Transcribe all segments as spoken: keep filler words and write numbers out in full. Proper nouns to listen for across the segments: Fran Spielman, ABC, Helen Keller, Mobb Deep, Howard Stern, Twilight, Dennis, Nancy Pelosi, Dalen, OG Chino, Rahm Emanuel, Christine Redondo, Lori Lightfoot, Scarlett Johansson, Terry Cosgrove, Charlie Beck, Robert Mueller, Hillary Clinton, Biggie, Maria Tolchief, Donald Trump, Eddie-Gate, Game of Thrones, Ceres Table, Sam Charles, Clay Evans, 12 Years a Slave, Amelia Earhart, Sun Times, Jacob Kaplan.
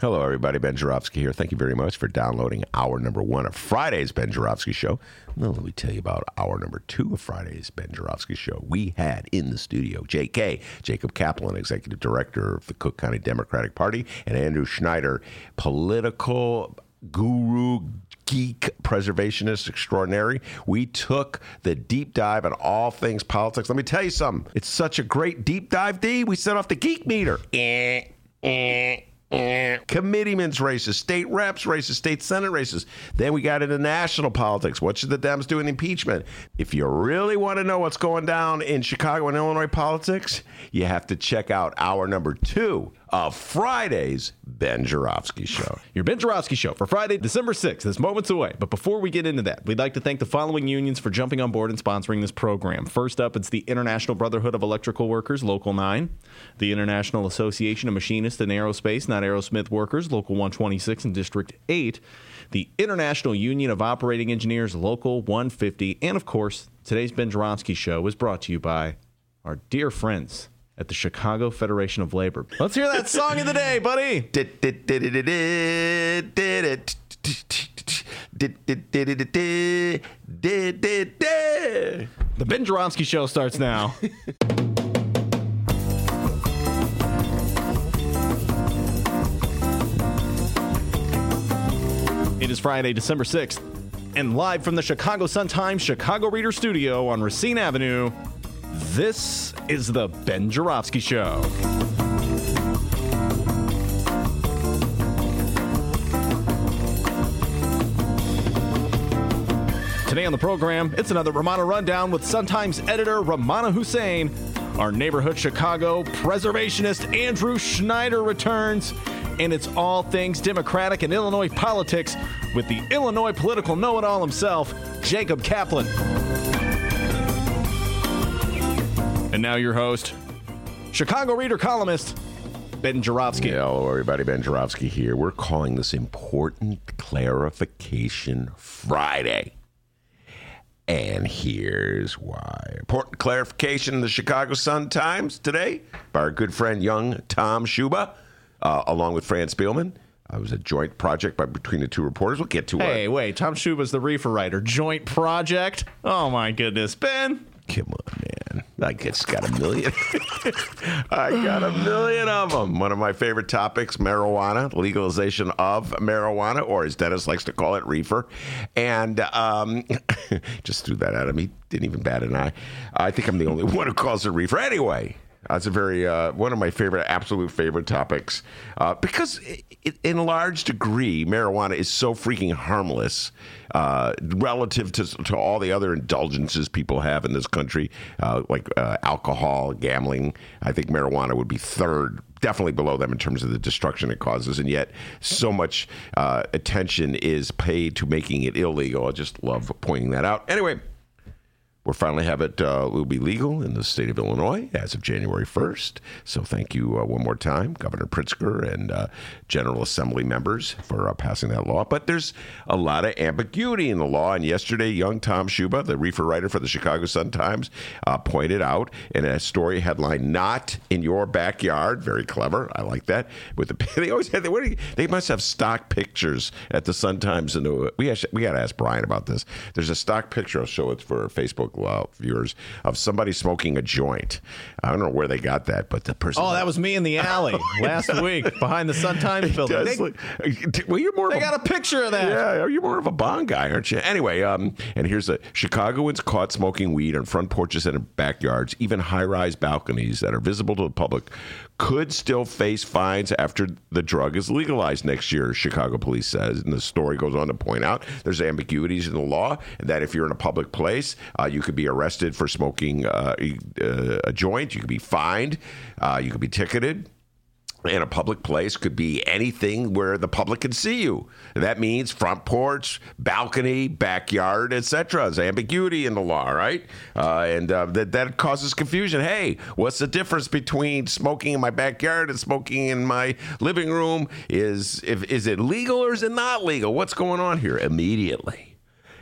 Hello, everybody. Ben Joravsky here. Thank you very much for downloading hour number one of Friday's Ben Joravsky Show. Well, let me tell you about hour number two of Friday's Ben Joravsky Show. We had in the studio J K, Jacob Kaplan, Executive Director of the Cook County Democratic Party, and Andrew Schneider, political guru, geek, preservationist extraordinary. We took the deep dive on all things politics. Let me tell you something. It's such a great deep dive, D. We set off the geek meter. Committeemen's races, state reps races, state senate races. Then we got into national politics. What should the Dems do in impeachment? If you really want to know what's going down in Chicago and Illinois politics, you have to check out hour number two of Friday's Ben Joravsky Show. Your Ben Joravsky Show for Friday, December sixth. It's moments away. But before we get into that, we'd like to thank the following unions for jumping on board and sponsoring this program. First up, it's the International Brotherhood of Electrical Workers, Local nine. The International Association of Machinists in Aerospace, Not Aerosmith Workers, Local one twenty-six and District eight. The International Union of Operating Engineers, Local one fifty. And, of course, today's Ben Joravsky Show is brought to you by our dear friends at the Chicago Federation of Labor. Let's hear that song of the day, buddy. The Ben Joravsky Show starts now. It is Friday, December sixth, and live from the Chicago Sun Times Chicago Reader Studio on Racine Avenue, this is the Ben Joravsky Show. Today on the program, it's another Rummana Rundown with Sun Times editor Rummana Hussain. Our neighborhood Chicago preservationist Andrew Schneider returns. And it's all things Democratic and Illinois politics with the Illinois political know-it-all himself, Jacob Kaplan. And now your host, Chicago Reader columnist, Ben Joravsky. Yeah, hello, everybody. Ben Joravsky here. We're calling this Important Clarification Friday. And here's why. Important clarification in the Chicago Sun-Times today by our good friend, young Tom Schuba, uh, along with Fran Spielman. It was a joint project by between the two reporters. We'll get to it. Hey, our... wait. Tom Schuba's the reefer writer. Joint project? Oh, my goodness. Ben? Come on, man. I just got a million. I got a million of them. One of my favorite topics, marijuana, legalization of marijuana, or as Dennis likes to call it, reefer. And um, just threw that out of me. Didn't even bat an eye. I think I'm the only one who calls it reefer. Anyway, that's a very, uh, one of my favorite, absolute favorite topics. Uh, because it, in a large degree, marijuana is so freaking harmless uh, relative to, to all the other indulgences people have in this country, uh, like uh, alcohol, gambling. I think marijuana would be third, definitely below them in terms of the destruction it causes. And yet so much uh, attention is paid to making it illegal. I just love pointing that out. Anyway. We'll finally have it, uh, will be legal in the state of Illinois as of January first. So thank you uh, one more time, Governor Pritzker and uh, General Assembly members for uh, passing that law. But there's a lot of ambiguity in the law. And yesterday, young Tom Schuba, the reefer writer for the Chicago Sun-Times, uh, pointed out in a story headline, "Not in Your Backyard." Very clever. I like that. With the, They always had, what you, they must have stock pictures at the Sun-Times. And the, we, actually, we got to ask Brian about this. There's a stock picture. I'll show it for Facebook Uh, viewers of somebody smoking a joint. I don't know where they got that, but the person. Oh, that was me in the alley last week behind the Sun Times building. They, look, well, you're more. They of a, got a picture of that. Yeah, you're more of a bong guy, aren't you? Anyway, um, and here's a Chicagoans caught smoking weed on front porches and in backyards, even high-rise balconies that are visible to the public, could still face fines after the drug is legalized next year, Chicago police says. And the story goes on to point out there's ambiguities in the law that if you're in a public place, uh, you could be arrested for smoking uh, a, a joint. You could be fined. Uh, you could be ticketed. in a public place could be anything where the public can see you. That means front porch, balcony, backyard, et cetera. There's ambiguity in the law, right? Uh, and uh, that that causes confusion. Hey, what's the difference between smoking in my backyard and smoking in my living room? Is if is it legal or is it not legal? What's going on here? Immediately,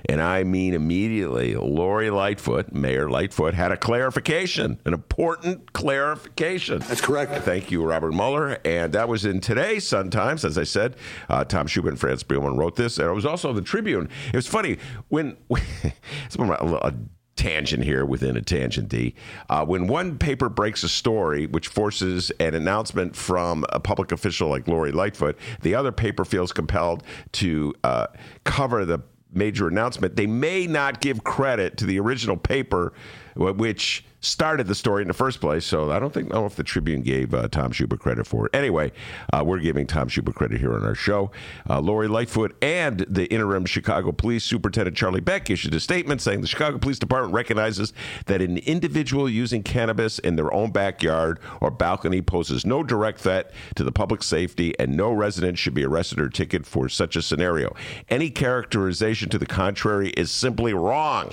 and I mean immediately, Lori Lightfoot, Mayor Lightfoot, had a clarification, an important clarification. That's correct. Thank you, Robert Mueller. And that was in today's Sun Times, as I said. Uh, Tom Schuba and Fran Spielman wrote this, and it was also the Tribune. It was funny. When, when it's a, a tangent here within a tangent, D. Uh, when one paper breaks a story, which forces an announcement from a public official like Lori Lightfoot, the other paper feels compelled to uh, cover the major announcement. They may not give credit to the original paper, which started the story in the first place. So I don't think know if the Tribune gave uh, Tom Schuba credit for it. Anyway, uh, we're giving Tom Schuba credit here on our show. Uh, Lori Lightfoot and the interim Chicago Police Superintendent Charlie Beck issued a statement saying the Chicago Police Department recognizes that an individual using cannabis in their own backyard or balcony poses no direct threat to the public safety, and no resident should be arrested or ticketed for such a scenario. Any characterization to the contrary is simply wrong.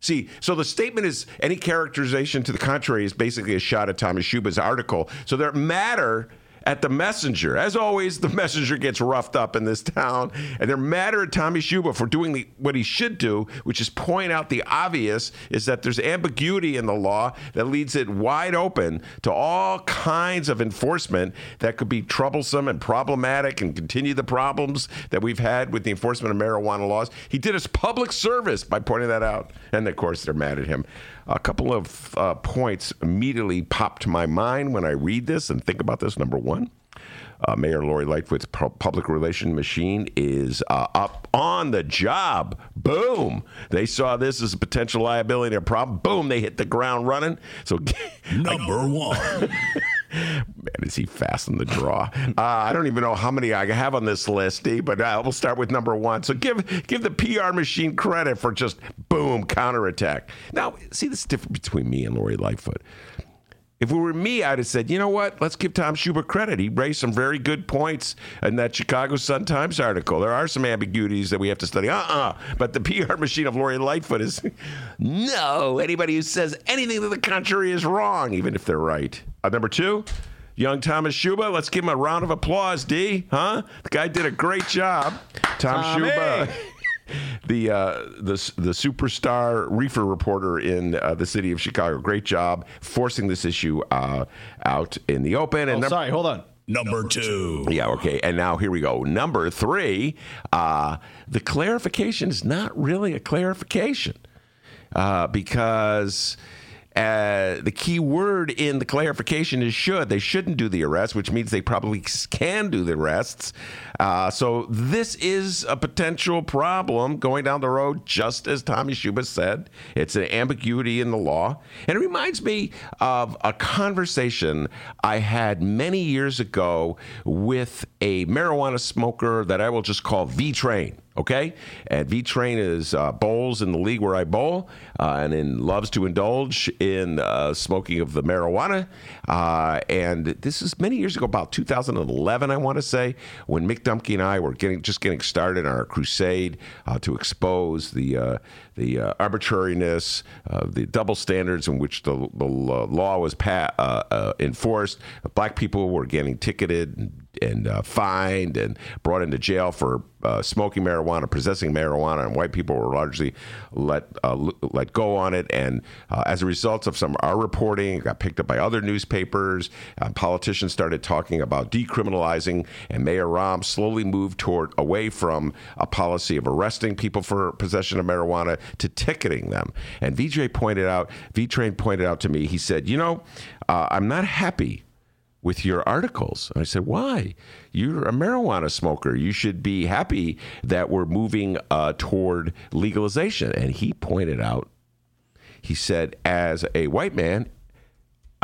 See, so the statement is, any characterization to the contrary is basically a shot at Thomas Schuba's article. So they're madder at the messenger. As always, the messenger gets roughed up in this town, and they're madder at Tommy Schuba for doing the, what he should do, which is point out the obvious, is that there's ambiguity in the law that leaves it wide open to all kinds of enforcement that could be troublesome and problematic and continue the problems that we've had with the enforcement of marijuana laws. He did us public service by pointing that out, and of course they're mad at him. A couple of uh, points immediately popped to my mind when I read this and think about this. Number one, uh, Mayor Lori Lightfoot's pu- public relation machine is uh, up on the job. Boom. They saw this as a potential liability or problem. Boom. They hit the ground running. So number one. Man, is he fast in the draw? Uh, I don't even know how many I have on this list, D, but uh, we'll start with number one. So give give the P R machine credit for just, boom, counterattack. Now, see, this is different between me and Lori Lightfoot. If it were me, I'd have said, you know what? Let's give Tom Schuba credit. He raised some very good points in that Chicago Sun Times article. There are some ambiguities that we have to study. Uh-uh. But the P R machine of Lori Lightfoot is, no, anybody who says anything to the contrary is wrong, even if they're right. Uh, number two, young Thomas Schuba. Let's give him a round of applause, D. Huh? The guy did a great job. Tom Tommy. Schuba. The uh, the the superstar reefer reporter in uh, the city of Chicago. Great job forcing this issue uh, out in the open. And oh, num- sorry, hold on. Number two. Yeah, okay. And now here we go. Number three. Uh, the clarification is not really a clarification uh, because. Uh, the key word in the clarification is should. They shouldn't do the arrest, which means they probably can do the arrests. Uh, so this is a potential problem going down the road, just as Tommy Schuba said. It's an ambiguity in the law. And it reminds me of a conversation I had many years ago with a marijuana smoker that I will just call V Train. Okay, and V Train is uh, bowls in the league where I bowl, uh, and in, loves to indulge in uh, smoking of the marijuana. Uh, and this is many years ago, about two thousand eleven, I want to say, when Mick Dumke and I were getting just getting started in our crusade uh, to expose the uh, the uh, arbitrariness, uh, the double standards in which the, the law was pa- uh, uh, enforced. Black people were getting ticketed and and uh, fined and brought into jail for uh, smoking marijuana, possessing marijuana, and white people were largely let uh, l- let go on it. And uh, as a result of some of our reporting, it got picked up by other newspapers. Uh, politicians started talking about decriminalizing, and Mayor Rahm slowly moved toward away from a policy of arresting people for possession of marijuana to ticketing them. And V J pointed out, V Train pointed out to me, he said, you know, uh, I'm not happy with your articles. I said, why? You're a marijuana smoker. You should be happy that we're moving uh, toward legalization. And he pointed out, he said, as a white man,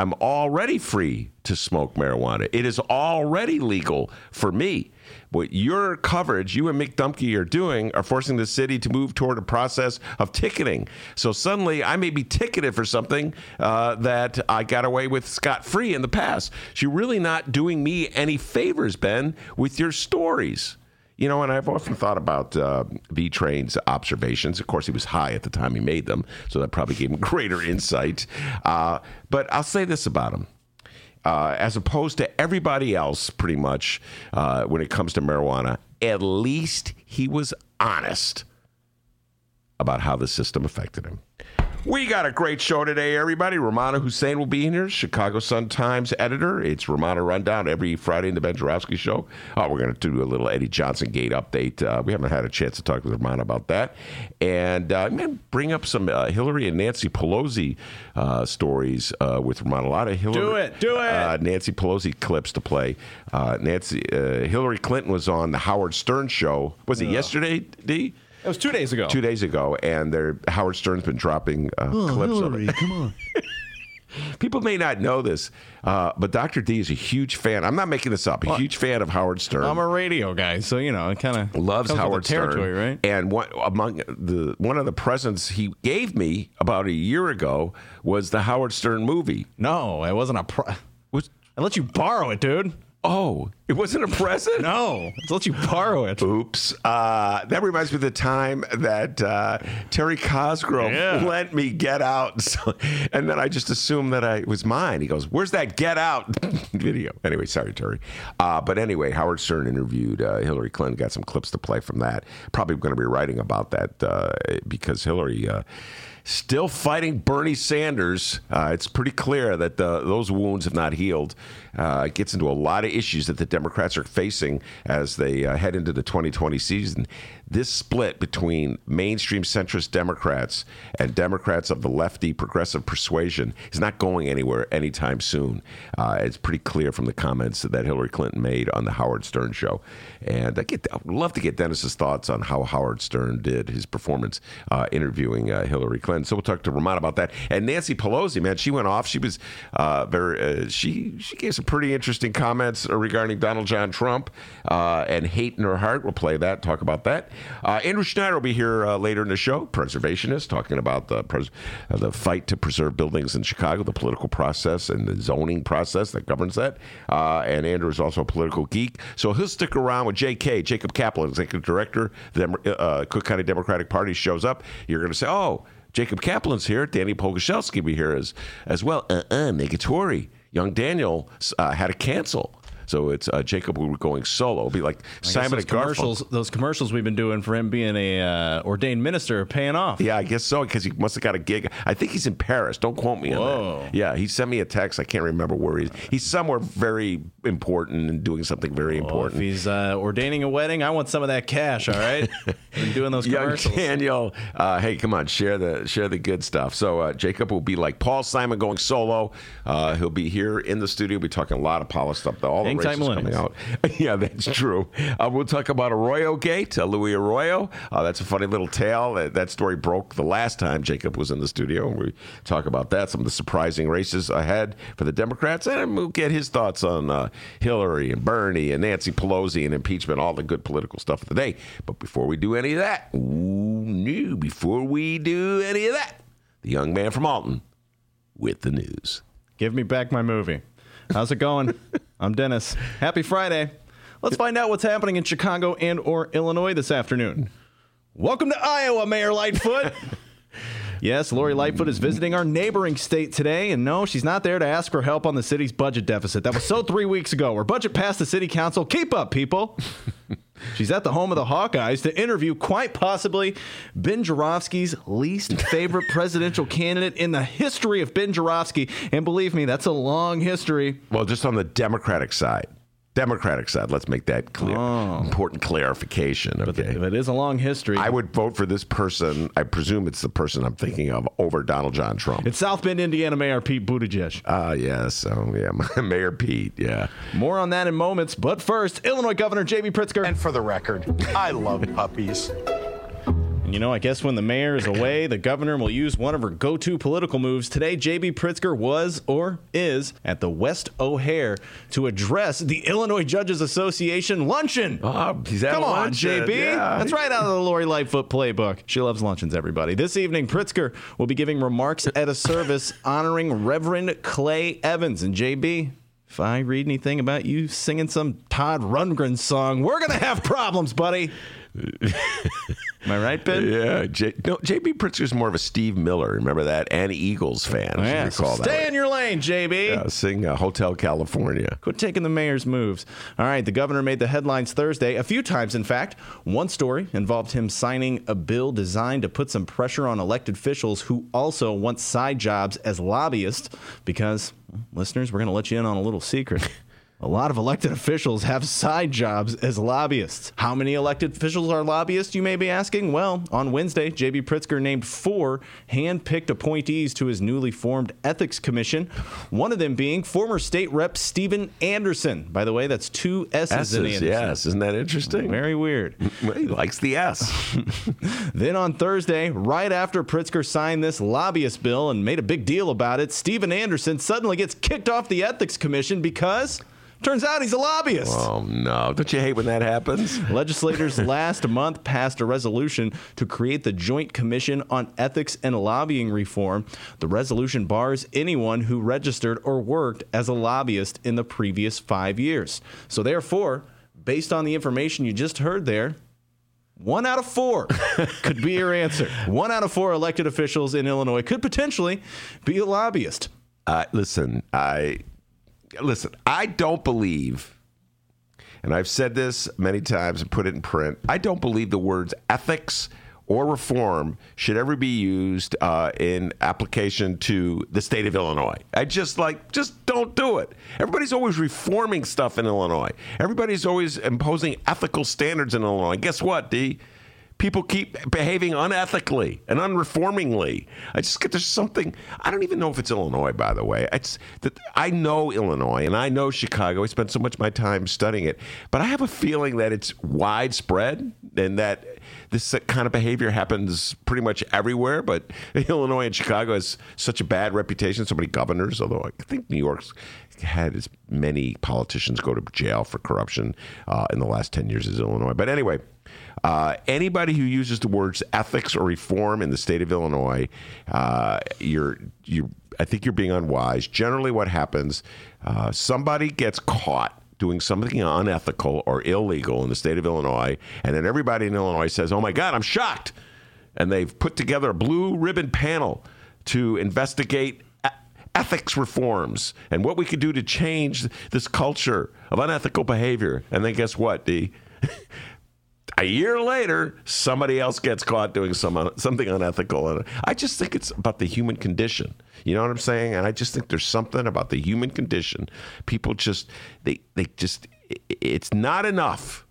I'm already free to smoke marijuana. It is already legal for me. What your coverage, you and Mick Dumke are doing, are forcing the city to move toward a process of ticketing. So suddenly I may be ticketed for something uh, that I got away with scot-free in the past. So you're really not doing me any favors, Ben, with your stories. You know, and I've often thought about uh, V Train's observations. Of course, he was high at the time he made them, so that probably gave him greater insight. Uh, but I'll say this about him. Uh, as opposed to everybody else, pretty much, uh, when it comes to marijuana, at least he was honest about how the system affected him. We got a great show today, everybody. Rummana Hussain will be in here, Chicago Sun Times editor. It's Rummana Rundown every Friday in the Ben Joravsky Show. Uh, we're going to do a little Eddie Johnson gate update. Uh, we haven't had a chance to talk with Rummana about that. And uh, I'm going to bring up some uh, Hillary and Nancy Pelosi uh, stories uh, with Rummana. A lot of Hillary. Do it, do it. Uh, Nancy Pelosi clips to play. Uh, Nancy uh, Hillary Clinton was on the Howard Stern Show. Was it yeah. yesterday, D? It was two days ago. Two days ago, and they're, Howard Stern's been dropping uh, oh, clips Hillary, of it. Come on. People may not know this, uh, but Doctor D is a huge fan. I'm not making this up. A well, huge fan of Howard Stern. I'm a radio guy, so you know, I kind of loves Howard Stern, right? And one among the one of the presents he gave me about a year ago was the Howard Stern movie. No, it wasn't a. Pro- was- I let you borrow it, dude. Oh, it wasn't a present? No, it's let you borrow it. Oops. Uh, that reminds me of the time that uh, Terry Cosgrove yeah. lent me Get Out. So, and then I just assumed that I, it was mine. He goes, where's that Get Out video? Anyway, sorry, Terry. Uh, but anyway, Howard Stern interviewed uh, Hillary Clinton, got some clips to play from that. Probably going to be writing about that uh, because Hillary... Uh, Still fighting Bernie Sanders. Uh, it's pretty clear that the, those wounds have not healed. Uh, it gets into a lot of issues that the Democrats are facing as they uh, head into the twenty twenty season. This split between mainstream centrist Democrats and Democrats of the lefty progressive persuasion is not going anywhere anytime soon. Uh, it's pretty clear from the comments that Hillary Clinton made on the Howard Stern Show. And I get, I'd love to get Dennis's thoughts on how Howard Stern did his performance uh, interviewing uh, Hillary Clinton. So we'll talk to Rummana about that. And Nancy Pelosi, man, she went off. She was uh, very. Uh, she she gave some pretty interesting comments regarding Donald John Trump uh, and hate in her heart. We'll play that. Talk about that. Uh, Andrew Schneider will be here uh, later in the show. Preservationist, talking about the pres- uh, the fight to preserve buildings in Chicago, the political process and the zoning process that governs that. Uh, and Andrew is also a political geek, so he'll stick around with J K Jacob Kaplan, executive director, the uh, Cook County Democratic Party shows up. You're going to say, oh. Jacob Kaplan's here. Danny Polkashevsky will be here as, as well. Uh-uh, negatory. Young Daniel uh, had to cancel. So it's uh, Jacob who were going solo. It'll be like I Simon and Garfunkel. Those commercials we've been doing for him being a uh, ordained minister are paying off. Yeah, I guess so, because he must have got a gig. I think he's in Paris. Don't quote me Whoa. on that. Yeah, he sent me a text. I can't remember where he's. He's somewhere very important and doing something very oh, important. If he's uh, ordaining a wedding, I want some of that cash, all right? Been doing those commercials. Young Daniel, uh, hey, come on, share the share the good stuff. So uh, Jacob will be like Paul Simon going solo. Uh, he'll be here in the studio. We'll be talking a lot of Paula stuff, though. All the coming out. Yeah, that's true. Uh, we'll talk about Arroyo Gate, uh, Louis Arroyo. Uh, that's a funny little tale. Uh, that story broke the last time Jacob was in the studio, and we talk about that. Some of the surprising races ahead for the Democrats, and we'll get his thoughts on uh, Hillary and Bernie and Nancy Pelosi and impeachment, all the good political stuff of the day. But before we do any of that, ooh, no, before we do any of that, the young man from Alton with the news. Give me back my movie. How's it going? I'm Dennis. Happy Friday. Let's find out what's happening in Chicago and or Illinois this afternoon. Welcome to Iowa, Mayor Lightfoot. Yes, Lori Lightfoot is visiting our neighboring state today, and no, she's not there to ask for help on the city's budget deficit. That was so three weeks ago. Our budget passed the city council. Keep up, people. She's at the home of the Hawkeyes to interview, quite possibly, Ben Joravsky's least favorite presidential candidate in the history of Ben Joravsky. And believe me, that's a long history. Well, just on the Democratic side. Democratic side. Let's make that clear. Oh. Important clarification. Okay, but it is a long history. I would vote for this person. I presume it's the person I'm thinking of over Donald John Trump. It's South Bend, Indiana Mayor Pete Buttigieg. Ah, uh, yes. Oh, yeah. Mayor Pete. Yeah. More on that in moments. But first, Illinois Governor J B Pritzker. And for the record, I love puppies. You know, I guess when the mayor is away, the governor will use one of her go-to political moves. Today, J B. Pritzker was or is at the West O'Hare to address the Illinois Judges Association luncheon. Oh, he's at Come luncheon. on, J B. Yeah. That's right out of the Lori Lightfoot playbook. She loves luncheons, everybody. This evening, Pritzker will be giving remarks at a service honoring Reverend Clay Evans. And J B, if I read anything about you singing some Todd Rundgren song, we're going to have problems, buddy. Am I right, Ben? Yeah. J- no, J B. Pritzker's more of a Steve Miller, remember that, and Eagles fan. Oh, yeah. So stay that. in your lane, J B. Yeah, sing uh, Hotel California. Quit taking the mayor's moves. All right, the governor made the headlines Thursday, a few times, in fact. One story involved him signing a bill designed to put some pressure on elected officials who also want side jobs as lobbyists because, listeners, we're going to let you in on a little secret. A lot of elected officials have side jobs as lobbyists. How many elected officials are lobbyists, you may be asking? Well, on Wednesday, J B. Pritzker named four hand-picked appointees to his newly formed ethics commission, one of them being former state rep Stephen Anderson. By the way, that's two S's, S's in Anderson. Yes, isn't that interesting? Very weird. He likes the S. Then on Thursday, right after Pritzker signed this lobbyist bill and made a big deal about it, Stephen Anderson suddenly gets kicked off the ethics commission because... turns out he's a lobbyist. Oh, no. Don't you hate when that happens? Legislators last month passed a resolution to create the Joint Commission on Ethics and Lobbying Reform. The resolution bars anyone who registered or worked as a lobbyist in the previous five years. So, therefore, based on the information you just heard there, one out of four could be your answer. One out of four elected officials in Illinois could potentially be a lobbyist. Uh, listen, I... Listen, I don't believe, and I've said this many times and put it in print, I don't believe the words ethics or reform should ever be used uh, in application to the state of Illinois. I just like, just don't do it. Everybody's always reforming stuff in Illinois. Everybody's always imposing ethical standards in Illinois. And guess what, D? People keep behaving unethically and unreformingly. I just get there's something. I don't even know if it's Illinois, by the way. It's that I know Illinois and I know Chicago. I spent so much of my time studying it. But I have a feeling that it's widespread and that this kind of behavior happens pretty much everywhere. But Illinois and Chicago has such a bad reputation. So many governors, although I think New York's had as many politicians go to jail for corruption uh, in the last ten years as Illinois. But anyway. Uh, anybody who uses the words ethics or reform in the state of Illinois, uh, you're, you, I think you're being unwise. Generally what happens, uh, somebody gets caught doing something unethical or illegal in the state of Illinois, and then everybody in Illinois says, oh, my God, I'm shocked. And they've put together a blue ribbon panel to investigate ethics reforms and what we could do to change this culture of unethical behavior. And then guess what, D? A year later, somebody else gets caught doing some un- something unethical. And I just think it's about the human condition. You know what I'm saying? And I just think there's something about the human condition. People just, they, they just, it's not enough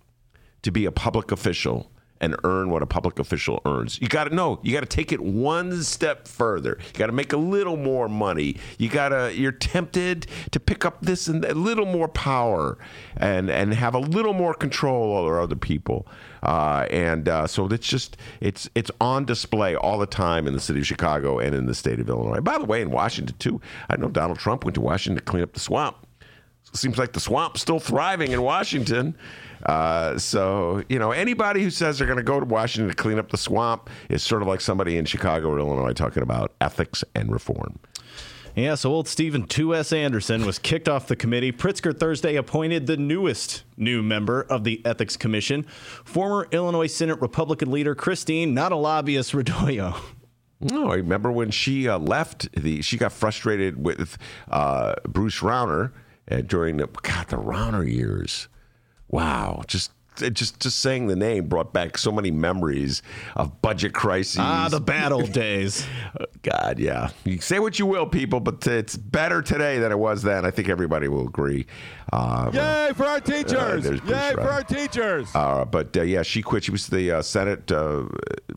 to be a public official and earn what a public official earns. You got to know, you got to take it one step further. You got to make a little more money. You got to, you're tempted to pick up this and a little more power, and and have a little more control over other people. Uh, and uh, so it's just it's it's on display all the time in the city of Chicago and in the state of Illinois. By the way, in Washington too. I know Donald Trump went to Washington to clean up the swamp. Seems like the swamp's still thriving in Washington. Uh, so, you know, anybody who says they're going to go to Washington to clean up the swamp is sort of like somebody in Chicago or Illinois talking about ethics and reform. Yeah, so old Stephen two S Anderson was kicked off the committee. Pritzker Thursday appointed the newest new member of the Ethics Commission, former Illinois Senate Republican leader Christine, not a lobbyist, Redondo. No, I remember when she uh, left, the, she got frustrated with uh, Bruce Rauner uh, during the, God, the Rauner years. Wow, just just just saying the name brought back so many memories of budget crises. Ah, the bad old days. God, yeah. You say what you will, people, but it's better today than it was then. I think everybody will agree. Uh, Yay for our teachers! Uh, Yay Bruce for Ryan. our teachers! Uh, but, uh, yeah, she quit. She was the uh, Senate uh,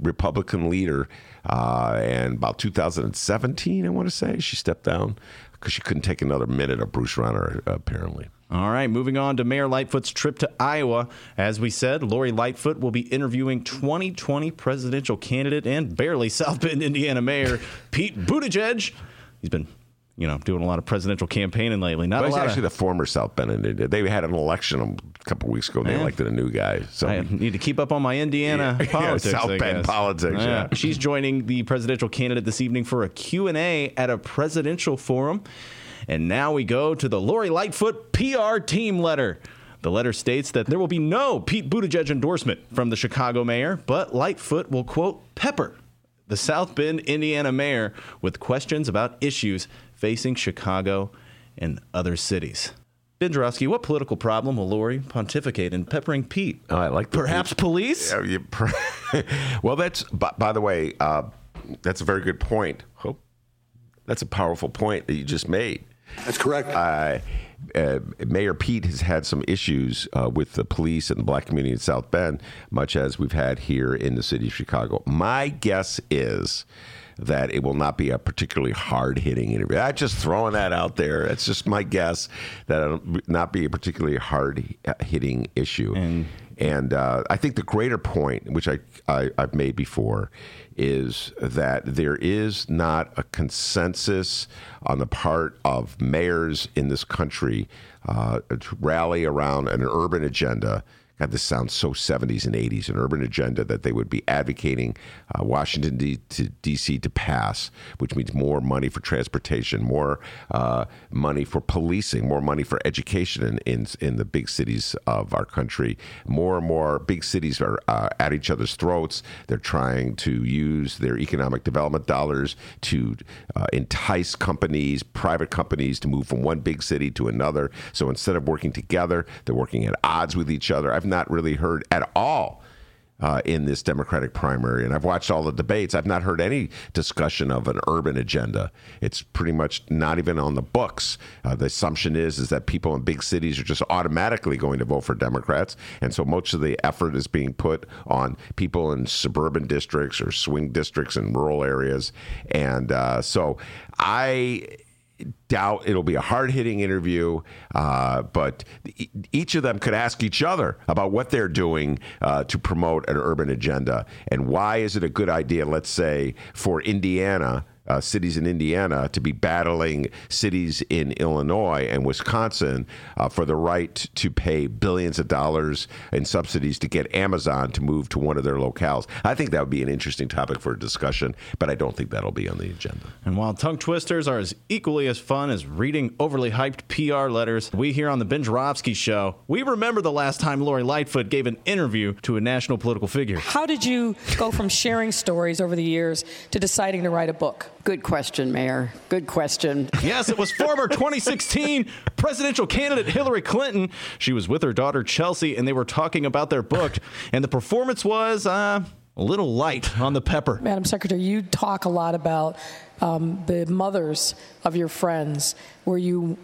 Republican leader, uh, and about two thousand seventeen, I want to say, she stepped down because she couldn't take another minute of Bruce Rauner, apparently. All right, moving on to Mayor Lightfoot's trip to Iowa. As we said, Lori Lightfoot will be interviewing twenty twenty presidential candidate and barely South Bend, Indiana Mayor Pete Buttigieg. He's been, you know, doing a lot of presidential campaigning lately. Not well, a lot actually of, the former South Bend, Indiana. They had an election a couple weeks ago, and they elected a new guy. So I need to keep up on my Indiana yeah, politics, yeah, South I Bend guess. politics, yeah. yeah. She's joining the presidential candidate this evening for a Q and A at a presidential forum. And now we go to the Lori Lightfoot P R team letter. The letter states that there will be no Pete Buttigieg endorsement from the Chicago mayor, but Lightfoot will, quote, pepper the South Bend, Indiana mayor with questions about issues facing Chicago and other cities. Ben Joravsky, what political problem will Lori pontificate in peppering Pete? Oh, I like the Perhaps Pete. police? Yeah, you per- well, that's, by, by the way, uh, that's a very good point. Hope that's a powerful point that you just made. That's correct. Uh, uh, Mayor Pete has had some issues uh, with the police and the black community in South Bend, much as we've had here in the city of Chicago. My guess is that it will not be a particularly hard-hitting interview. I'm just throwing that out there. That's just my guess, that it'll not be a particularly hard-hitting issue. And, and uh, I think the greater point, which I, I, I've made before, is that there is not a consensus on the part of mayors in this country uh, to rally around an urban agenda. God, this sounds so seventies and eighties, an urban agenda that they would be advocating uh, Washington, D C to pass, which means more money for transportation, more uh, money for policing, more money for education in, in, in the big cities of our country. More and more big cities are uh, at each other's throats. They're trying to use their economic development dollars to uh, entice companies, private companies, to move from one big city to another. So instead of working together, they're working at odds with each other. I've not really heard at all uh, in this Democratic primary, and I've watched all the debates. I've not heard any discussion of an urban agenda. It's pretty much not even on the books. Uh, the assumption is is that people in big cities are just automatically going to vote for Democrats, and so much of the effort is being put on people in suburban districts or swing districts in rural areas. And uh, so I doubt it'll be a hard-hitting interview, uh, but e- each of them could ask each other about what they're doing uh, to promote an urban agenda, and why is it a good idea, let's say, for Indiana, uh, cities in Indiana, to be battling cities in Illinois and Wisconsin uh, for the right to pay billions of dollars in subsidies to get Amazon to move to one of their locales. I think that would be an interesting topic for discussion, but I don't think that'll be on the agenda. And while tongue twisters are as equally as fun as reading overly hyped P R letters, we here on the Ben Joravsky Show, we remember the last time Lori Lightfoot gave an interview to a national political figure. How did you go from sharing stories over the years to deciding to write a book? Good question, Mayor. Good question. Yes, it was former twenty sixteen presidential candidate Hillary Clinton. She was with her daughter, Chelsea, and they were talking about their book. And the performance was uh, a little light on the pepper. Madam Secretary, you talk a lot about um, the mothers of your friends, where you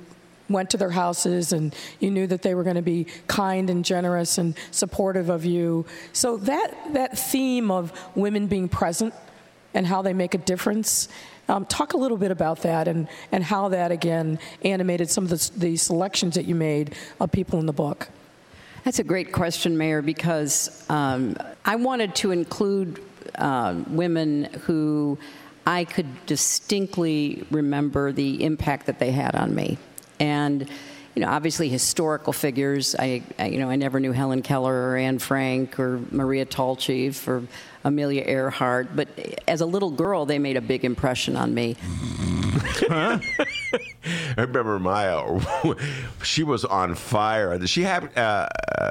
went to their houses and you knew that they were going to be kind and generous and supportive of you. So that that theme of women being present and how they make a difference. Um, talk a little bit about that and, and how that, again, animated some of the, the selections that you made of people in the book. That's a great question, Mayor, because um, I wanted to include uh, women who I could distinctly remember the impact that they had on me. And, you know, obviously historical figures. I, I you know, I never knew Helen Keller or Anne Frank or Maria Tolchief or Amelia Earhart, but as a little girl, they made a big impression on me. Huh? I remember Maya. She was on fire. She had uh,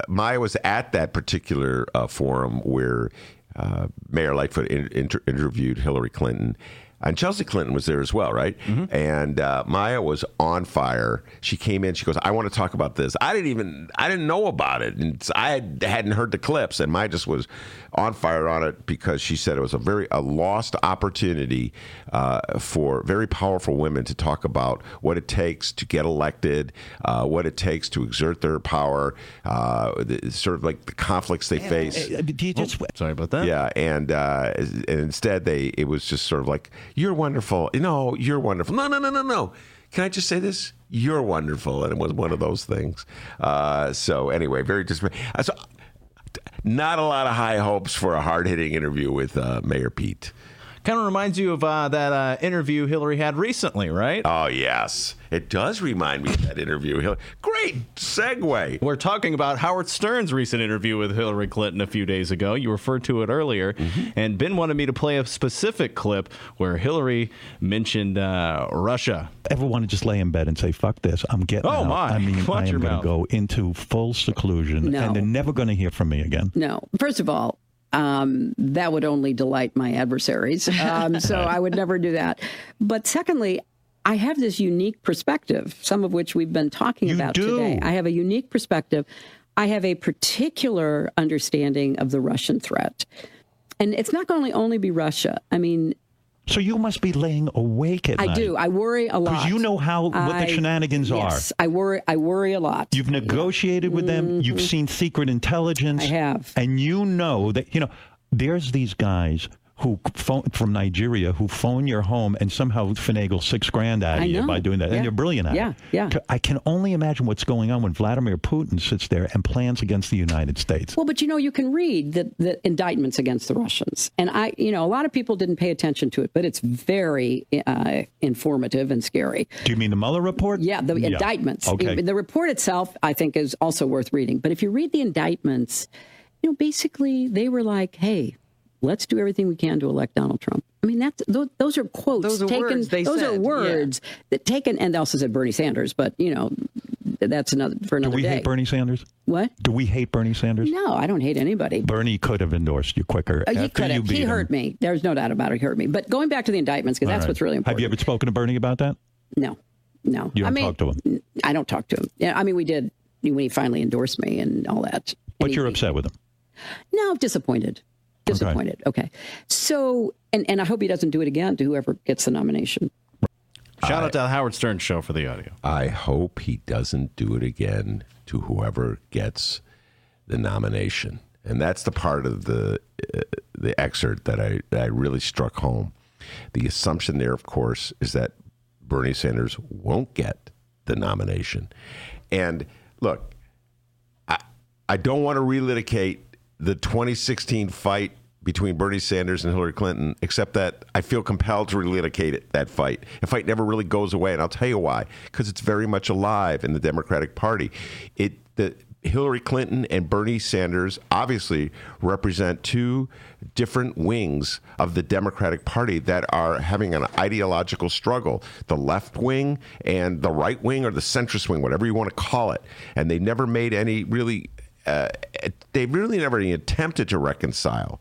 Maya was at that particular uh, forum where uh, Mayor Lightfoot in, inter- interviewed Hillary Clinton. And Chelsea Clinton was there as well, right? Mm-hmm. And uh, Maya was on fire. She came in. She goes, "I want to talk about this. I didn't even, I didn't know about it, and I had, hadn't heard the clips." And Maya just was on fire on it because she said it was a very a lost opportunity uh, for very powerful women to talk about what it takes to get elected, uh, what it takes to exert their power, uh, the, sort of like the conflicts they yeah, face. I, I, do you just, oh, sorry about that. Yeah, and, uh, and instead they it was just sort of like, "You're wonderful. No, you're wonderful. No, no, no, no, no. Can I just say this? You're wonderful, and it was one of those things. Uh, so anyway, very disappointing. Uh, so, not a lot of high hopes for a hard-hitting interview with uh, Mayor Pete. Kind of reminds you of uh, that uh, interview Hillary had recently, right? Oh, yes. It does remind me of that interview. Great segue. We're talking about Howard Stern's recent interview with Hillary Clinton a few days ago. You referred to it earlier. Mm-hmm. And Ben wanted me to play a specific clip where Hillary mentioned uh, Russia. Ever want to just lay in bed and say, fuck this, I'm getting oh, out. My. I mean, Watch I am going to go into full seclusion. No. And they're never going to hear from me again. No. First of all, Um, that would only delight my adversaries. Um, so I would never do that. But secondly, I have this unique perspective, some of which we've been talking you about do. today. I have a unique perspective. I have a particular understanding of the Russian threat. And it's not going to only be Russia. I mean... So you must be laying awake at I night. I do. I worry a lot. Because you know how what I, the shenanigans yes, are. Yes, I worry, I worry a lot. You've negotiated yeah. with them. Mm-hmm. You've seen secret intelligence. I have. And you know that, you know, there's these guys who phone, from Nigeria who phone your home and somehow finagle six grand out of I you know. by doing that. Yeah. And they're brilliant at yeah. it. Yeah, yeah. I can only imagine what's going on when Vladimir Putin sits there and plans against the United States. Well, but, you know, you can read the, the indictments against the Russians. And, I, you know, a lot of people didn't pay attention to it, but it's very uh, informative and scary. Do you mean the Mueller report? Yeah, the yeah. indictments. Okay. The report itself, I think, is also worth reading. But if you read the indictments, you know, basically they were like, hey, let's do everything we can to elect Donald Trump. I mean, that's, those, those are quotes. Those are taken, words they Those said. are words yeah. that taken, and also said Bernie Sanders, but, you know, that's another for another day. Do we day. hate Bernie Sanders? What? Do we hate Bernie Sanders? No, I don't hate anybody. Bernie could have endorsed you quicker. Uh, he could have. He him. hurt me. There's no doubt about it. He hurt me. But going back to the indictments, because that's right. what's really important. Have you ever spoken to Bernie about that? No, no. You don't I mean, talk to him? I don't talk to him. Yeah, I mean, we did when he finally endorsed me and all that. But he, you're upset with him? No, I'm disappointed. Disappointed. Okay. okay. So, and, and I hope he doesn't do it again to whoever gets the nomination. Shout I, out to the Howard Stern Show for the audio. I hope he doesn't do it again to whoever gets the nomination. And that's the part of the uh, the excerpt that I, that I really struck home. The assumption there, of course, is that Bernie Sanders won't get the nomination. And look, I, I don't want to relitigate the twenty sixteen fight between Bernie Sanders and Hillary Clinton, except that I feel compelled to relitigate it, that fight. The fight never really goes away, and I'll tell you why. Because it's very much alive in the Democratic Party. It the Hillary Clinton and Bernie Sanders obviously represent two different wings of the Democratic Party that are having an ideological struggle, the left wing and the right wing or the centrist wing, whatever you want to call it. And they never made any really... Uh, they really never even attempted to reconcile.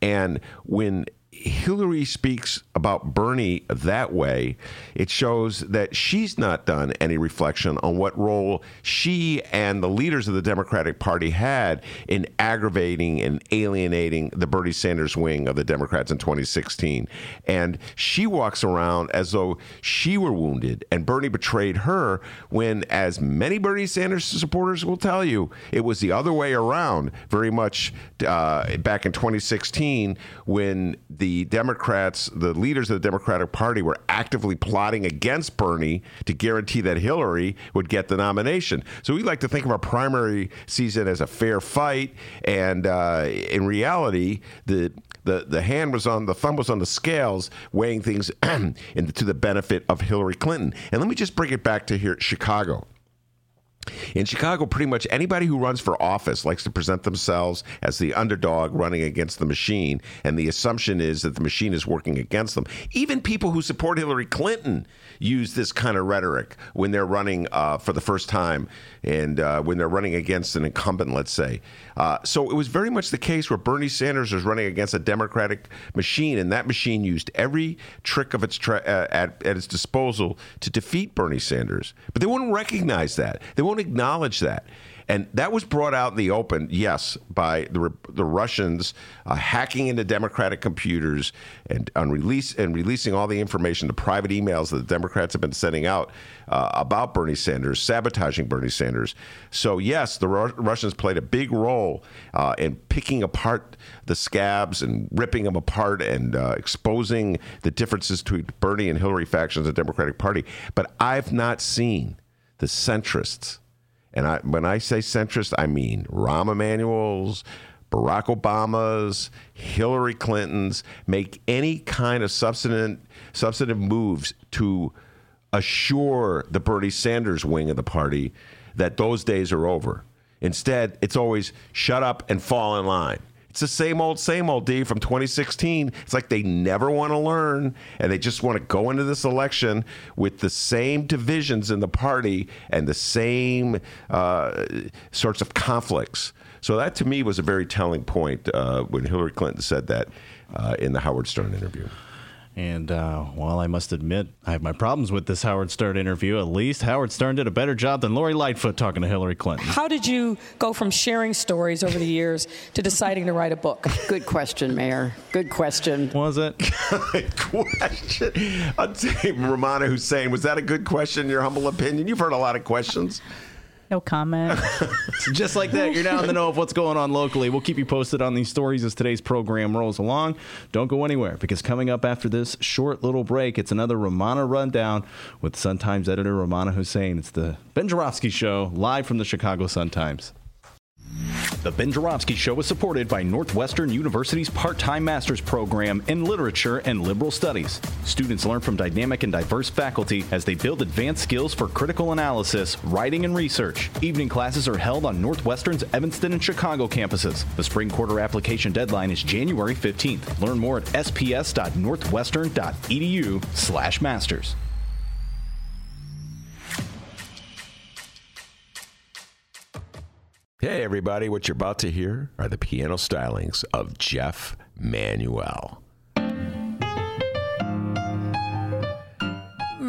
And when Hillary speaks about Bernie that way, it shows that she's not done any reflection on what role she and the leaders of the Democratic Party had in aggravating and alienating the Bernie Sanders wing of the Democrats in twenty sixteen. And she walks around as though she were wounded and Bernie betrayed her when, as many Bernie Sanders supporters will tell you, it was the other way around very much uh, back in twenty sixteen when the The Democrats, the leaders of the Democratic Party, were actively plotting against Bernie to guarantee that Hillary would get the nomination. So we like to think of our primary season as a fair fight, and uh, in reality, the the the hand was on the thumb was on the scales, weighing things in the, to the benefit of Hillary Clinton. And let me just bring it back to here, Chicago. In Chicago, pretty much anybody who runs for office likes to present themselves as the underdog running against the machine, and the assumption is that the machine is working against them. Even people who support Hillary Clinton use this kind of rhetoric when they're running uh, for the first time and uh, when they're running against an incumbent, let's say. Uh, so it was very much the case where Bernie Sanders was running against a Democratic machine, and that machine used every trick of its tra- uh, at, at its disposal to defeat Bernie Sanders. But they wouldn't recognize that. They wouldn't acknowledge that. And that was brought out in the open, yes, by the the Russians uh, hacking into Democratic computers and on release and releasing all the information, the private emails that the Democrats have been sending out uh, about Bernie Sanders, sabotaging Bernie Sanders. So yes, the Ru- Russians played a big role uh, in picking apart the scabs and ripping them apart and uh, exposing the differences between Bernie and Hillary factions of the Democratic Party. But I've not seen the centrists. And I, when I say centrist, I mean Rahm Emanuel's, Barack Obama's, Hillary Clinton's, make any kind of substantive, substantive moves to assure the Bernie Sanders wing of the party that those days are over. Instead, it's always shut up and fall in line. It's the same old, same old D from twenty sixteen. It's like they never want to learn, and they just want to go into this election with the same divisions in the party and the same uh, sorts of conflicts. So that, to me, was a very telling point uh, when Hillary Clinton said that uh, in the Howard Stern interview. And uh, while I must admit I have my problems with this Howard Stern interview, at least Howard Stern did a better job than Lori Lightfoot talking to Hillary Clinton. How did you go from sharing stories over the years to deciding to write a book? Good question, Mayor. Good question. Was it? Good question. I'll tell you, Rummana Hussain, was that a good question in your humble opinion? You've heard a lot of questions. No comment. Just like that, you're now in the know of what's going on locally. We'll keep you posted on these stories as today's program rolls along. Don't go anywhere, because coming up after this short little break, it's another Rummana Rundown with Sun Times editor Rummana Hussain. It's the Ben Joravsky Show, live from the Chicago Sun Times. The Ben Joravsky Show is supported by Northwestern University's part-time master's program in literature and liberal studies. Students learn from dynamic and diverse faculty as they build advanced skills for critical analysis, writing, and research. Evening classes are held on Northwestern's Evanston and Chicago campuses. The spring quarter application deadline is January fifteenth. Learn more at sps.northwestern.edu slash masters. Hey, everybody, what you're about to hear are the piano stylings of Jeff Manuel.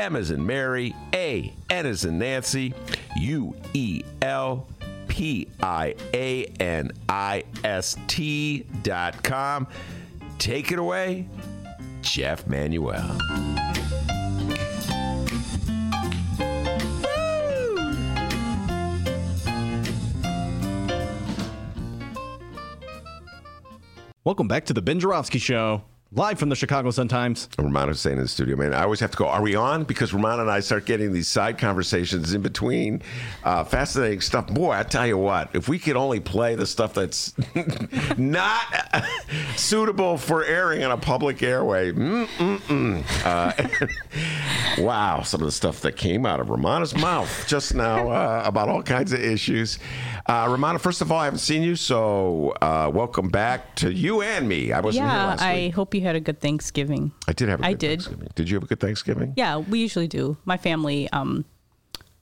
M as in Mary, A, N as in Nancy, U E L P I A N I S T dot com. Take it away, Jeff Manuel. Welcome back to the Ben Joravsky Show. Live from the Chicago Sun-Times. Rummana Hussain in the studio, man. I always have to go, are we on? Because Rummana and I start getting these side conversations in between. Uh, fascinating stuff. Boy, I tell you what, if we could only play the stuff that's not suitable for airing on a public airway. Mm-mm-mm. Uh, wow, some of the stuff that came out of Rummana's mouth just now uh, about all kinds of issues. Uh, Rummana, first of all, I haven't seen you, so uh, welcome back to you and me. I wasn't yeah, here last I week. Yeah, I hope you You had a good Thanksgiving. I did have a good I did. Thanksgiving. Did you have a good Thanksgiving? Yeah, we usually do. My family, um,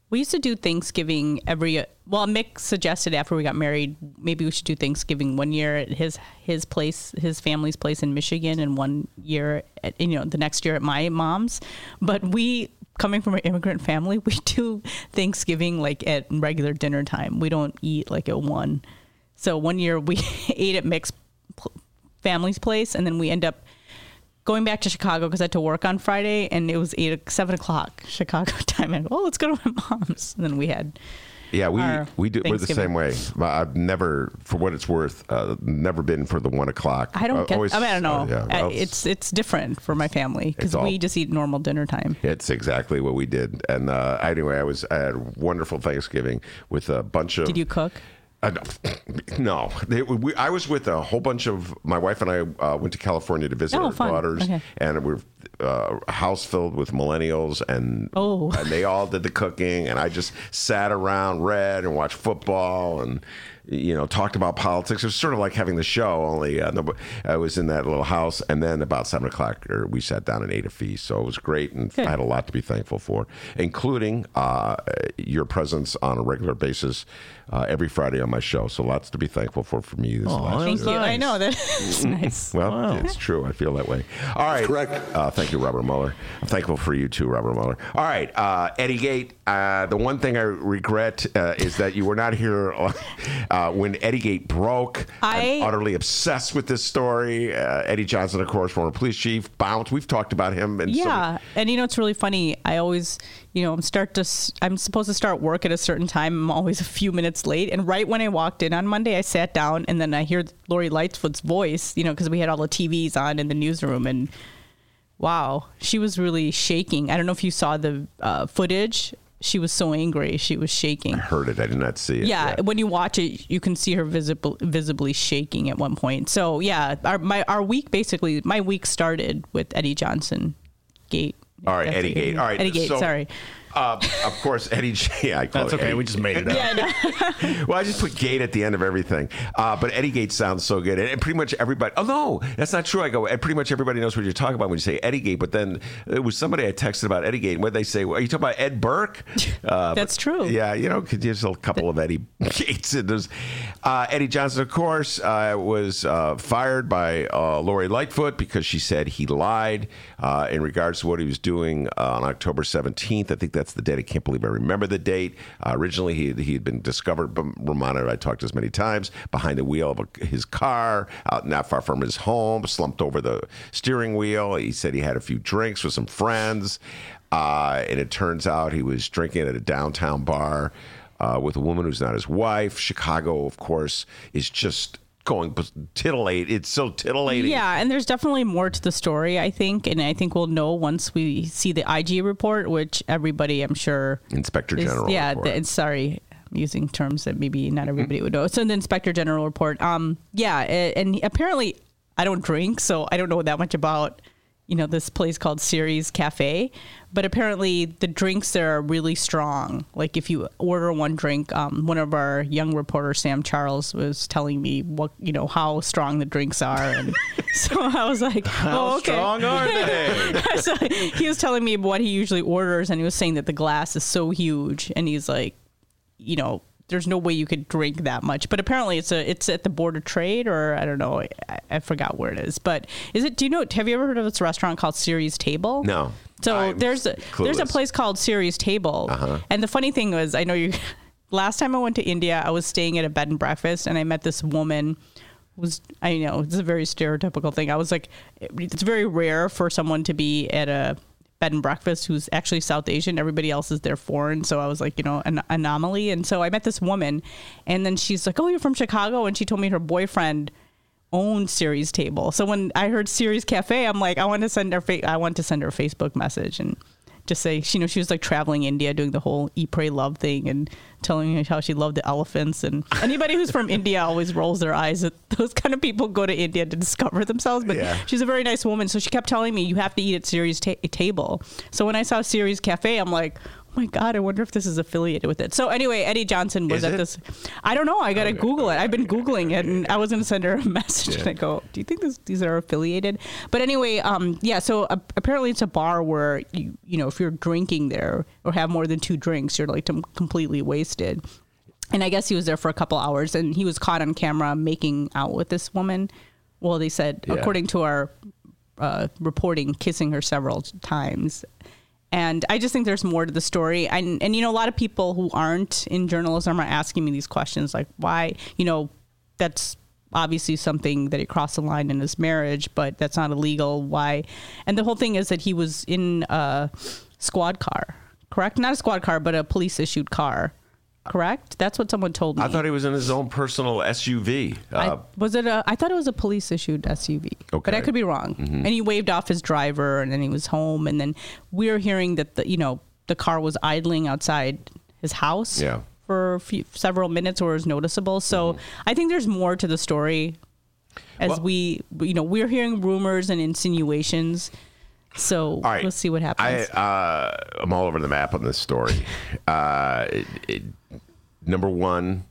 we used to do Thanksgiving every, well, Mick suggested after we got married, maybe we should do Thanksgiving one year at his his place, his family's place in Michigan, and one year, at, you know, the next year at my mom's. But we, coming from an immigrant family, we do Thanksgiving like at regular dinner time. We don't eat like at one. So one year we ate at Mick's family's place, and then we end up going back to Chicago because I had to work on Friday, and it was eight, seven o'clock Chicago time. And oh, let's go to my mom's. And then we had Yeah, we we do. We're the same way. I've never, for what it's worth, uh, never been for the one o'clock. I don't I, get. Always, I mean, I don't know. Uh, yeah, well, it's it's different for my family because we just eat normal dinner time. It's exactly what we did. And uh, anyway, I was I had a wonderful Thanksgiving with a bunch of. Did you cook? Uh, no, they, we, I was with a whole bunch of my wife and I uh, went to California to visit oh, our fun. daughters, okay. and we were uh, a house filled with millennials, and oh. and they all did the cooking, and I just sat around, read, and watched football, and you know talked about politics. It was sort of like having the show, only uh, no, I was in that little house, and then about seven o'clock, or we sat down and ate a feast. So it was great, and Good. I had a lot to be thankful for, including uh, your presence on a regular basis. Uh, every Friday on my show, so lots to be thankful for for me this oh, last thank year. You. Nice. I know that's nice. Well, wow. It's true. I feel that way. All right. That's correct. Uh, thank you, Robert Mueller. I'm thankful for you too, Robert Mueller. All right, uh, Eddie Gate. Uh, the one thing I regret uh, is that you were not here uh, when Eddie Gate broke. I... I'm utterly obsessed with this story. Uh, Eddie Johnson, of course, former police chief, bounced. We've talked about him. And yeah, so... and you know it's really funny. I always, you know, I'm start to. I'm supposed to start work at a certain time. I'm always a few minutes late, and right when I walked in on Monday, I sat down, and then I hear Lori Lightfoot's voice, you know, because we had all the T Vs on in the newsroom, and wow, she was really shaking. I don't know if you saw the uh, footage. She was so angry. She was shaking. I heard it. I did not see it. Yeah, yet. When you watch it, you can see her visible, visibly shaking at one point. So yeah, our my our week basically, my week started with Eddie Johnson Gate. All right, Eddie Gate. All right, Eddie Gate. So, sorry. Uh, of course, Eddie J. Yeah, I call That's it okay. Eddie. We just made it up. Yeah, no. Well, I just put Gate at the end of everything. Uh, but Eddie Gate sounds so good. And, and pretty much everybody. Oh, no, that's not true. I go, and pretty much everybody knows what you're talking about when you say Eddie Gate. But then it was somebody I texted about Eddie Gate. And what they say, well, are you talking about Ed Burke? Uh, that's but, true. Yeah, you know, there's a couple of Eddie Gates. And there's, uh, Eddie Johnson, of course, uh, was uh, fired by uh, Lori Lightfoot because she said he lied uh, in regards to what he was doing uh, on October seventeenth. I think that's That's the date. I can't believe I remember the date. Uh, originally, he he had been discovered, but Rummana, I talked to this many times, behind the wheel of a, his car, out not far from his home, slumped over the steering wheel. He said he had a few drinks with some friends, uh, and it turns out he was drinking at a downtown bar uh, with a woman who's not his wife. Chicago, of course, is just going titillate. It's so titillating. Yeah, and there's definitely more to the story, I think, and I think we'll know once we see the I G report, which everybody, I'm sure, Inspector General. Is, yeah, the, sorry, I'm using terms that maybe not everybody mm-hmm. would know. So the Inspector General report. Um, yeah, and, and apparently I don't drink, so I don't know that much about you know this place called Ceres Cafe, but apparently the drinks there are really strong. Like if you order one drink, um, one of our young reporter, Sam Charles, was telling me what, you know, how strong the drinks are. And so I was like, how oh, okay. strong are they? So he was telling me what he usually orders. And he was saying that the glass is so huge. And he's like, you know, there's no way you could drink that much, but apparently it's a, it's at the Board of Trade, or I don't know. I, I forgot where it is, but is it, do you know, have you ever heard of this restaurant called Ceres Table? No. So I'm there's a, clueless. there's a place called Ceres Table. Uh-huh. And the funny thing was, I know you, last time I went to India, I was staying at a bed and breakfast and I met this woman who was, I know it's a very stereotypical thing. I was like, it, it's very rare for someone to be at a bed and breakfast who's actually South Asian. Everybody else is there foreign. So I was like, you know, an anomaly. And so I met this woman and then she's like, oh, you're from Chicago. And she told me her boyfriend owned Ceres Table. So when I heard Ceres Cafe, I'm like, I want to send her, fa- I want to send her a Facebook message and just say, you know, she was like traveling India doing the whole Eat, Pray, Love thing and telling me how she loved the elephants. And anybody who's from India always rolls their eyes at those kind of people go to India to discover themselves. But yeah. She's a very nice woman. So she kept telling me, you have to eat at Ceres ta- Table. So when I saw Ceres Cafe, I'm like, oh my God, I wonder if this is affiliated with it. So anyway, Eddie Johnson was is at it? this. I don't know. I got to okay. Google it. I've been Googling it and I was going to send her a message yeah. and I go, do you think this, these are affiliated? But anyway, um, yeah, so uh, apparently it's a bar where, you, you know, if you're drinking there or have more than two drinks, you're like t- completely wasted. And I guess he was there for a couple hours and he was caught on camera making out with this woman. Well, they said, yeah. according to our uh, reporting, kissing her several times. And I just think there's more to the story. And, and, you know, a lot of people who aren't in journalism are asking me these questions like, why, you know, that's obviously something that he crossed the line in his marriage, but that's not illegal. Why? And the whole thing is that he was in a squad car, correct? Not a squad car, but a police issued car correct? That's what someone told me. I thought he was in his own personal S U V. Uh, I, was it a, I thought it was a police-issued S U V, okay. But I could be wrong. Mm-hmm. And he waved off his driver, and then he was home, and then we were hearing that the, you know, the car was idling outside his house yeah. for a few, several minutes, or it was noticeable. So mm-hmm. I think there's more to the story as well, we, you know, we're hearing rumors and insinuations. So right. we'll see what happens. I, uh, I'm all over the map on this story. Uh, it, it, number one,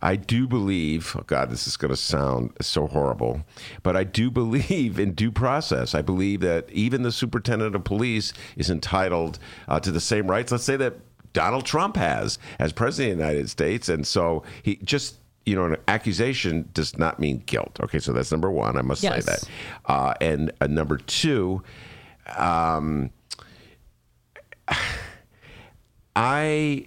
I do believe, oh God, this is going to sound so horrible, but I do believe in due process. I believe that even the superintendent of police is entitled uh, to the same rights, let's say, that Donald Trump has as president of the United States. And so he just... You know, an accusation does not mean guilt. Okay, so that's number one. I must yes. say that. Uh, and uh, number two, um, I,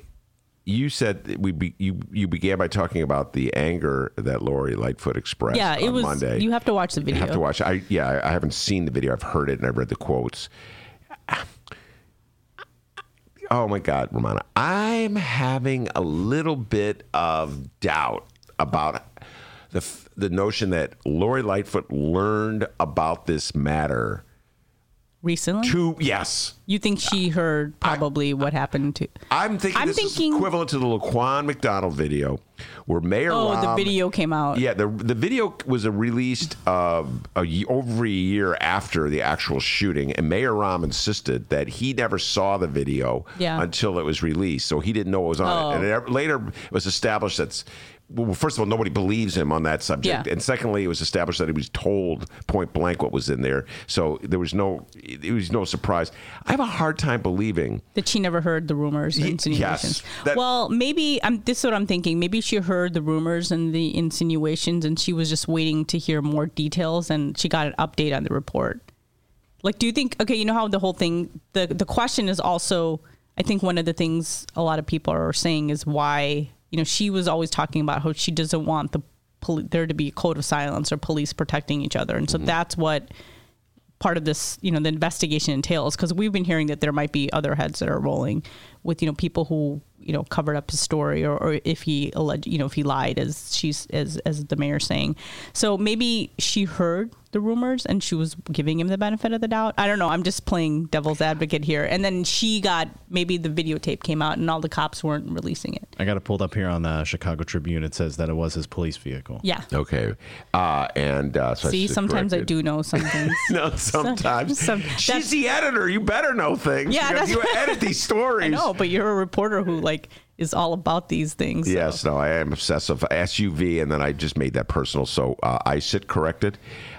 you said we be, you you began by talking about the anger that Lori Lightfoot expressed yeah, it on was, Monday. You have to watch the video. You have to watch. I yeah, I haven't seen the video. I've heard it and I've read the quotes. Oh my God, Rummana, I'm having a little bit of doubt about the the notion that Lori Lightfoot learned about this matter recently. To, yes, you think she heard probably I, what happened to? I'm thinking I'm this thinking, is equivalent to the Laquan McDonald video, where Mayor oh Rahm, the video came out. Yeah, the the video was released uh, a, over a year after the actual shooting, and Mayor Rahm insisted that he never saw the video yeah. until it was released, so he didn't know what was on oh. it. And it, later it was established that's. Well, first of all, nobody believes him on that subject. Yeah. And secondly, it was established that he was told point blank what was in there. So there was no it was no surprise. I have a hard time believing that she never heard the rumors and insinuations. Yes, that, well, maybe I'm, this is what I'm thinking. Maybe she heard the rumors and the insinuations and she was just waiting to hear more details and she got an update on the report. Like, do you think, okay, you know how the whole thing, the, the question is also, I think one of the things a lot of people are saying is why... You know, she was always talking about how she doesn't want the poli- there to be a code of silence or police protecting each other. And so mm-hmm. that's what part of this, you know, the investigation entails, because we've been hearing that there might be other heads that are rolling with, you know, people who, you know, covered up his story or, or if he alleged, you know, if he lied, as she's as, as the mayor's saying. So maybe she heard the rumors and she was giving him the benefit of the doubt. I don't know. I'm just playing devil's advocate here. And then she got, maybe the videotape came out and all the cops weren't releasing it. I got it pulled up here on the Chicago Tribune. It says that it was his police vehicle. Yeah. Okay. Uh, and uh, so see, I sometimes corrected. I do know some things. No, sometimes. some, She's the editor. You better know things. Yeah. You, you edit these stories. I know, but you're a reporter who like is all about these things. So. Yes. No, I am obsessive. S U V. And then I just made that personal. So uh, I sit corrected.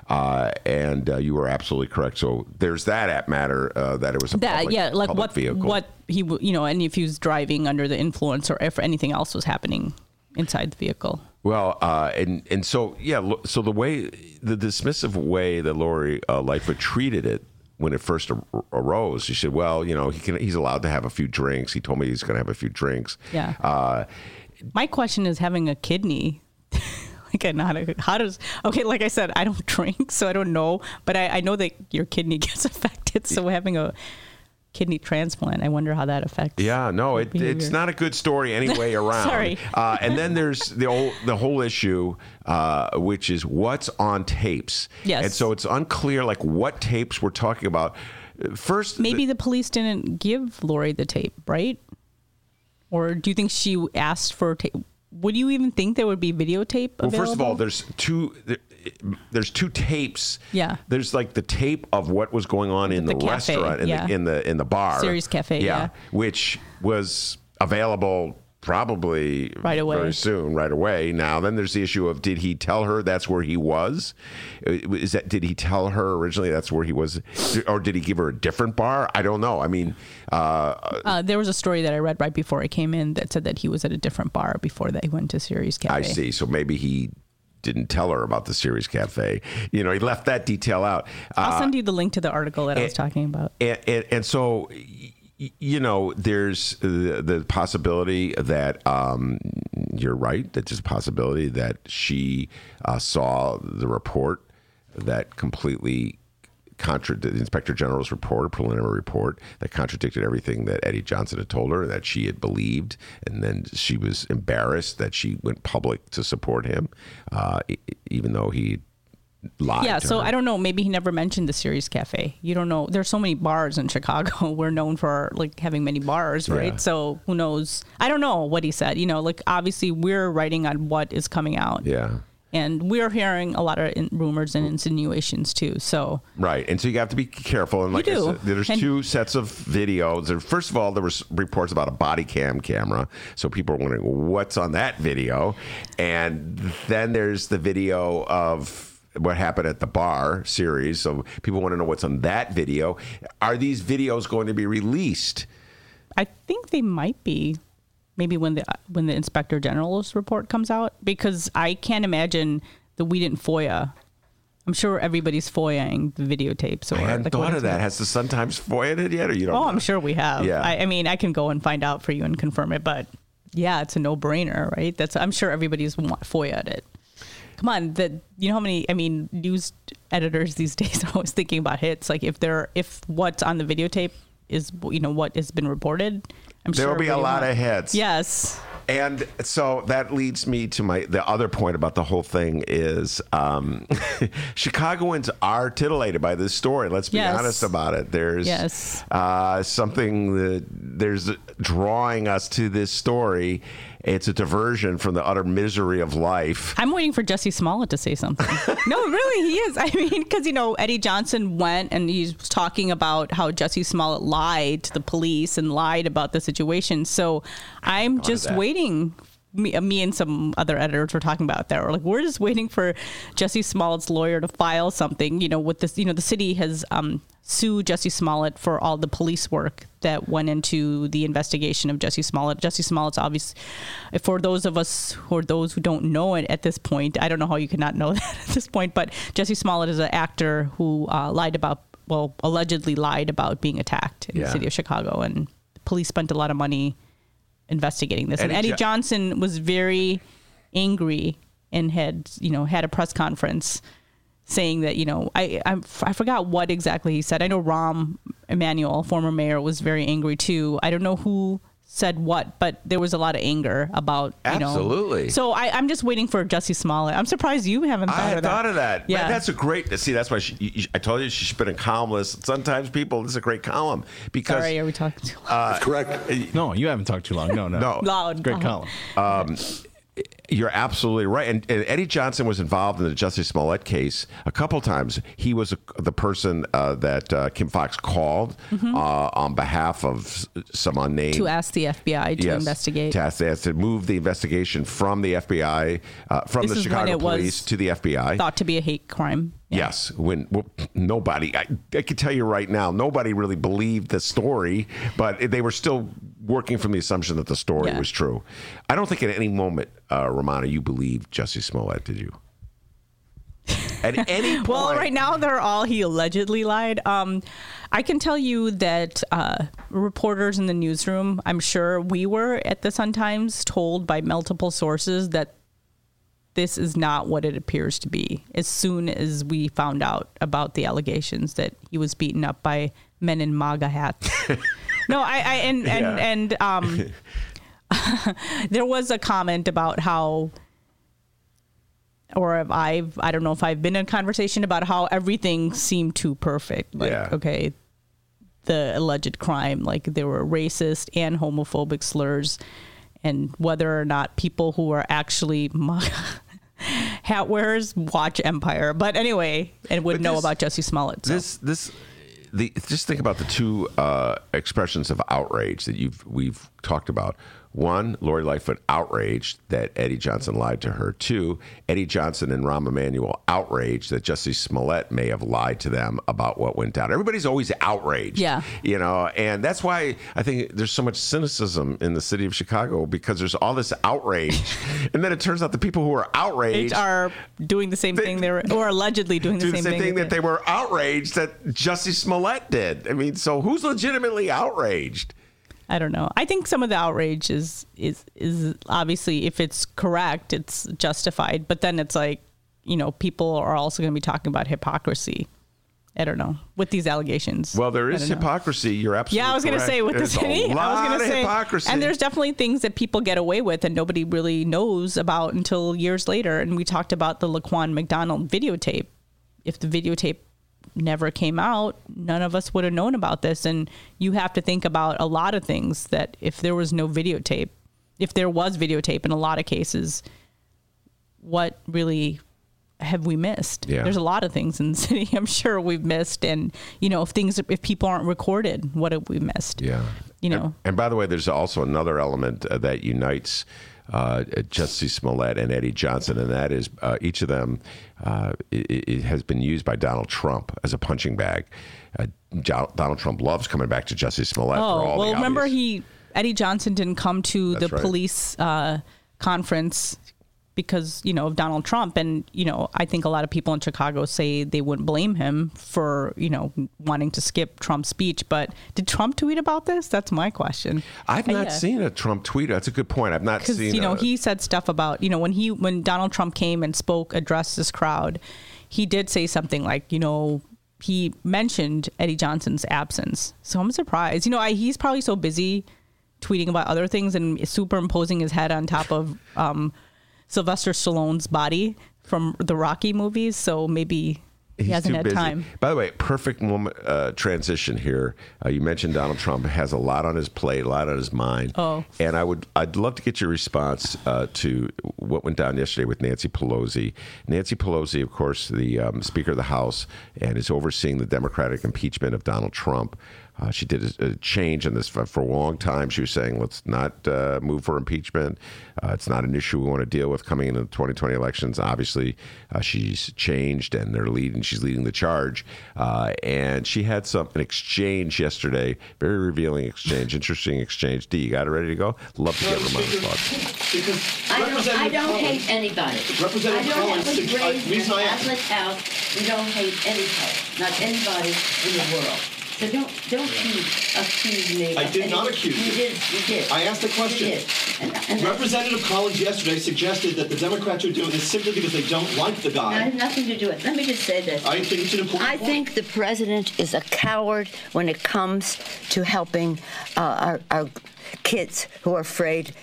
Uh, and uh, you were absolutely correct. So there's that at matter uh, that it was a that, public, yeah, like public what, vehicle. What he, you know, and if he was driving under the influence or if anything else was happening inside the vehicle. Well, uh, and and so yeah, so the way the dismissive way that Lori uh, Lightfoot treated it when it first ar- arose, she said, "Well, you know, he can he's allowed to have a few drinks. He told me he's going to have a few drinks." Yeah. Uh, My question is having a kidney. And how, to, how does okay like I said I don't drink so I don't know but I, I know that your kidney gets affected so having a kidney transplant I wonder how that affects yeah no it, it's not a good story anyway around sorry uh, and then there's the whole the whole issue uh, which is what's on tapes yes and so it's unclear like what tapes we're talking about first maybe the, the police didn't give Lori the tape right or do you think she asked for tape? Would you even think there would be videotape available? Well, first of all, there's two there, there's two tapes. Yeah. There's like the tape of what was going on in the, the cafe, restaurant, in, yeah. the, in the in the bar. Sirius Cafe, yeah, yeah. Which was available probably right away. Very soon, right away. Now, then there's the issue of did he tell her that's where he was? Is that did he tell her originally that's where he was? Or did he give her a different bar? I don't know. I mean... Uh, uh, there was a story that I read right before I came in that said that he was at a different bar before that he went to Sirius Cafe. I see. So maybe he didn't tell her about the Sirius Cafe. You know, he left that detail out. Uh, I'll send you the link to the article that and, I was talking about. And, and, and so... You know, there's the, the possibility that um, you're right. That there's a possibility that she uh, saw the report that completely Contra- the Inspector General's report, a preliminary report that contradicted everything that Eddie Johnson had told her that she had believed, and then she was embarrassed that she went public to support him, uh, even though he lied. Yeah, to so her. I don't know. Maybe he never mentioned the Sirius Cafe. You don't know. There's so many bars in Chicago. We're known for like having many bars, right? Yeah. So who knows? I don't know what he said. You know, like obviously we're writing on what is coming out. Yeah. And we're hearing a lot of in- rumors and insinuations, too. So right. And so you have to be careful. And like I said, there's and two sets of videos. First of all, there were reports about a body cam camera. So people are wondering, what's on that video? And then there's the video of what happened at the bar series. So people want to know what's on that video. Are these videos going to be released? I think they might be. Maybe when the when the Inspector General's report comes out, because I can't imagine that we didn't FOIA. I'm sure everybody's FOIAing the videotapes. Or I hadn't like thought of that. Meant. Has the Sun Times FOIAed it yet, or you don't? Oh, know? I'm sure we have. Yeah. I, I mean, I can go and find out for you and confirm it, but yeah, it's a no-brainer, right? That's I'm sure everybody's FOIAed it. Come on, that you know how many? I mean, news editors these days are always thinking about hits. Like if they're if what's on the videotape is you know what has been reported. I'm there sure will be a lot not. Of hits. Yes. And so that leads me to my the other point about the whole thing is um, Chicagoans are titillated by this story. Let's be yes. honest about it. There's yes. uh, something that there's drawing us to this story. It's a diversion from the utter misery of life. I'm waiting for Jussie Smollett to say something. No, really, he is. I mean, because, you know, Eddie Johnson went and he's talking about how Jussie Smollett lied to the police and lied about the situation. So I'm just waiting. Me, me and some other editors were talking about that. We're like, we're just waiting for Jussie Smollett's lawyer to file something, you know, with this, you know, the city has um, sued Jussie Smollett for all the police work that went into the investigation of Jussie Smollett. Jussie Smollett's obvious. For those of us or those who don't know it at this point, I don't know how you could not know that at this point, but Jussie Smollett is an actor who uh, lied about, well, allegedly lied about being attacked in yeah. the city of Chicago, and the police spent a lot of money investigating this. Eddie and Eddie jo- Johnson was very angry and had, you know, had a press conference saying that, you know, I I, I forgot what exactly he said. I know Rahm Emanuel, former mayor, was very angry too. I don't know who said what, but there was a lot of anger about, you absolutely. Know, so I, I'm just waiting for Jussie Smollett. I'm surprised you haven't thought I of that. I thought of that. Yeah. Man, that's a great, see, that's why she, I told you she should have been a columnist. Sometimes people, this is a great column because. Sorry, are we talking too long? Uh, correct. No, you haven't talked too long. No, no. No. Loud. Great column. Um, You're absolutely right. And, and Eddie Johnson was involved in the Jussie Smollett case a couple times. He was a, the person uh, that uh, Kim Fox called mm-hmm. uh, on behalf of some unnamed. To ask the F B I to yes, investigate. To ask, ask to move the investigation from the F B I, uh, from this the Chicago police to the F B I. Thought to be a hate crime. Yeah. Yes, when well, nobody, I, I can tell you right now, nobody really believed the story, but they were still working from the assumption that the story yeah. was true. I don't think at any moment, uh, Rummana, you believed Jussie Smollett, did you? At any point. Well, right now they're all he allegedly lied. Um, I can tell you that uh, reporters in the newsroom, I'm sure we were at the Sun Times told by multiple sources that this is not what it appears to be. As soon as we found out about the allegations that he was beaten up by men in MAGA hats. No, I, I and, yeah. and, and um, there was a comment about how, or if I've, I don't know if I've been in a conversation about how everything seemed too perfect. Like, yeah. okay, the alleged crime, like there were racist and homophobic slurs, and whether or not people who are actually hat wearers watch Empire. But anyway, and would but know this, about Jussie Smollett. So. This, this, the, just think about the two uh, expressions of outrage that you've we've talked about. One, Lori Lightfoot outraged that Eddie Johnson lied to her. Two, Eddie Johnson and Rahm Emanuel outraged that Jussie Smollett may have lied to them about what went down. Everybody's always outraged, yeah. you know, and that's why I think there's so much cynicism in the city of Chicago, because there's all this outrage, and then it turns out the people who are outraged they are doing the same they, thing they were, or allegedly doing the, do same, the same thing, thing that they were outraged that Jussie Smollett did. I mean, so who's legitimately outraged? I don't know. I think some of the outrage is, is is obviously, if it's correct, it's justified. But then it's like, you know, people are also going to be talking about hypocrisy I don't know, with these allegations. Well, there is hypocrisy. Know. You're absolutely Yeah, I was going to say with the city. A lot I was going to say hypocrisy. And there's definitely things that people get away with and nobody really knows about until years later. And we talked about the Laquan McDonald videotape. If the videotape never came out, none of us would have known about this. And you have to think about a lot of things that if there was no videotape, if there was videotape in a lot of cases, what really have we missed? Yeah. There's a lot of things in the city I'm sure we've missed. And, you know, if things, if people aren't recorded, what have we missed? Yeah. You know, and, and by the way, there's also another element uh, that unites uh, Jussie Smollett and Eddie Johnson. And that is uh, each of them uh, it, it has been used by Donald Trump as a punching bag. Uh, Donald Trump loves coming back to Jussie Smollett. Oh, for all well, the remember obvious. he, Eddie Johnson didn't come to That's the right. police uh, conference because, you know, of Donald Trump. And, you know, I think a lot of people in Chicago say they wouldn't blame him for, you know, wanting to skip Trump's speech. But did Trump tweet about this? That's my question. I've not yeah. seen a Trump tweet. That's a good point. I've not seen. Because, you know, a... he said stuff about, you know, when he when Donald Trump came and spoke, addressed this crowd, he did say something like, you know, he mentioned Eddie Johnson's absence. So I'm surprised. You know, I, he's probably so busy tweeting about other things and superimposing his head on top of um Sylvester Stallone's body from the Rocky movies, so maybe he He's hasn't had busy. time. By the way, perfect moment uh, transition here. Uh, you mentioned Donald Trump has a lot on his plate, a lot on his mind. Oh, and I would, I'd love to get your response uh, to what went down yesterday with Nancy Pelosi. Nancy Pelosi, of course, the um, Speaker of the House, and is overseeing the Democratic impeachment of Donald Trump. Uh, she did a, a change in this for, for a long time. She was saying, let's not uh, move for impeachment. Uh, it's not an issue we want to deal with coming into the twenty twenty elections. Obviously, uh, she's changed and they're leading. She's leading the charge. Uh, and she had some an exchange yesterday, very revealing exchange, interesting exchange. Dee, you got it ready to go? Love to get Ramona's thoughts. I don't, I don't hate anybody. Representative Collins, the Catholic House, we don't hate anybody, not anybody in the world. So don't don't yeah. accuse me. I did not accuse you. You did. You did. I asked the question. You did. And, and Representative Collins yesterday suggested that the Democrats are doing this simply because they don't like the guy. It has nothing to do with it. Let me just say this. I think it's an important I point. think the president is a coward when it comes to helping uh, our, our kids who are afraid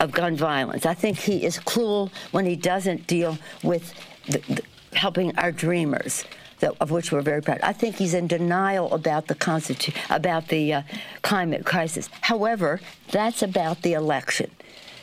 of gun violence. I think he is cruel when he doesn't deal with the, the, helping our dreamers. That, of which we're very proud. I think he's in denial about the constitu- about the uh, climate crisis. However, that's about the election.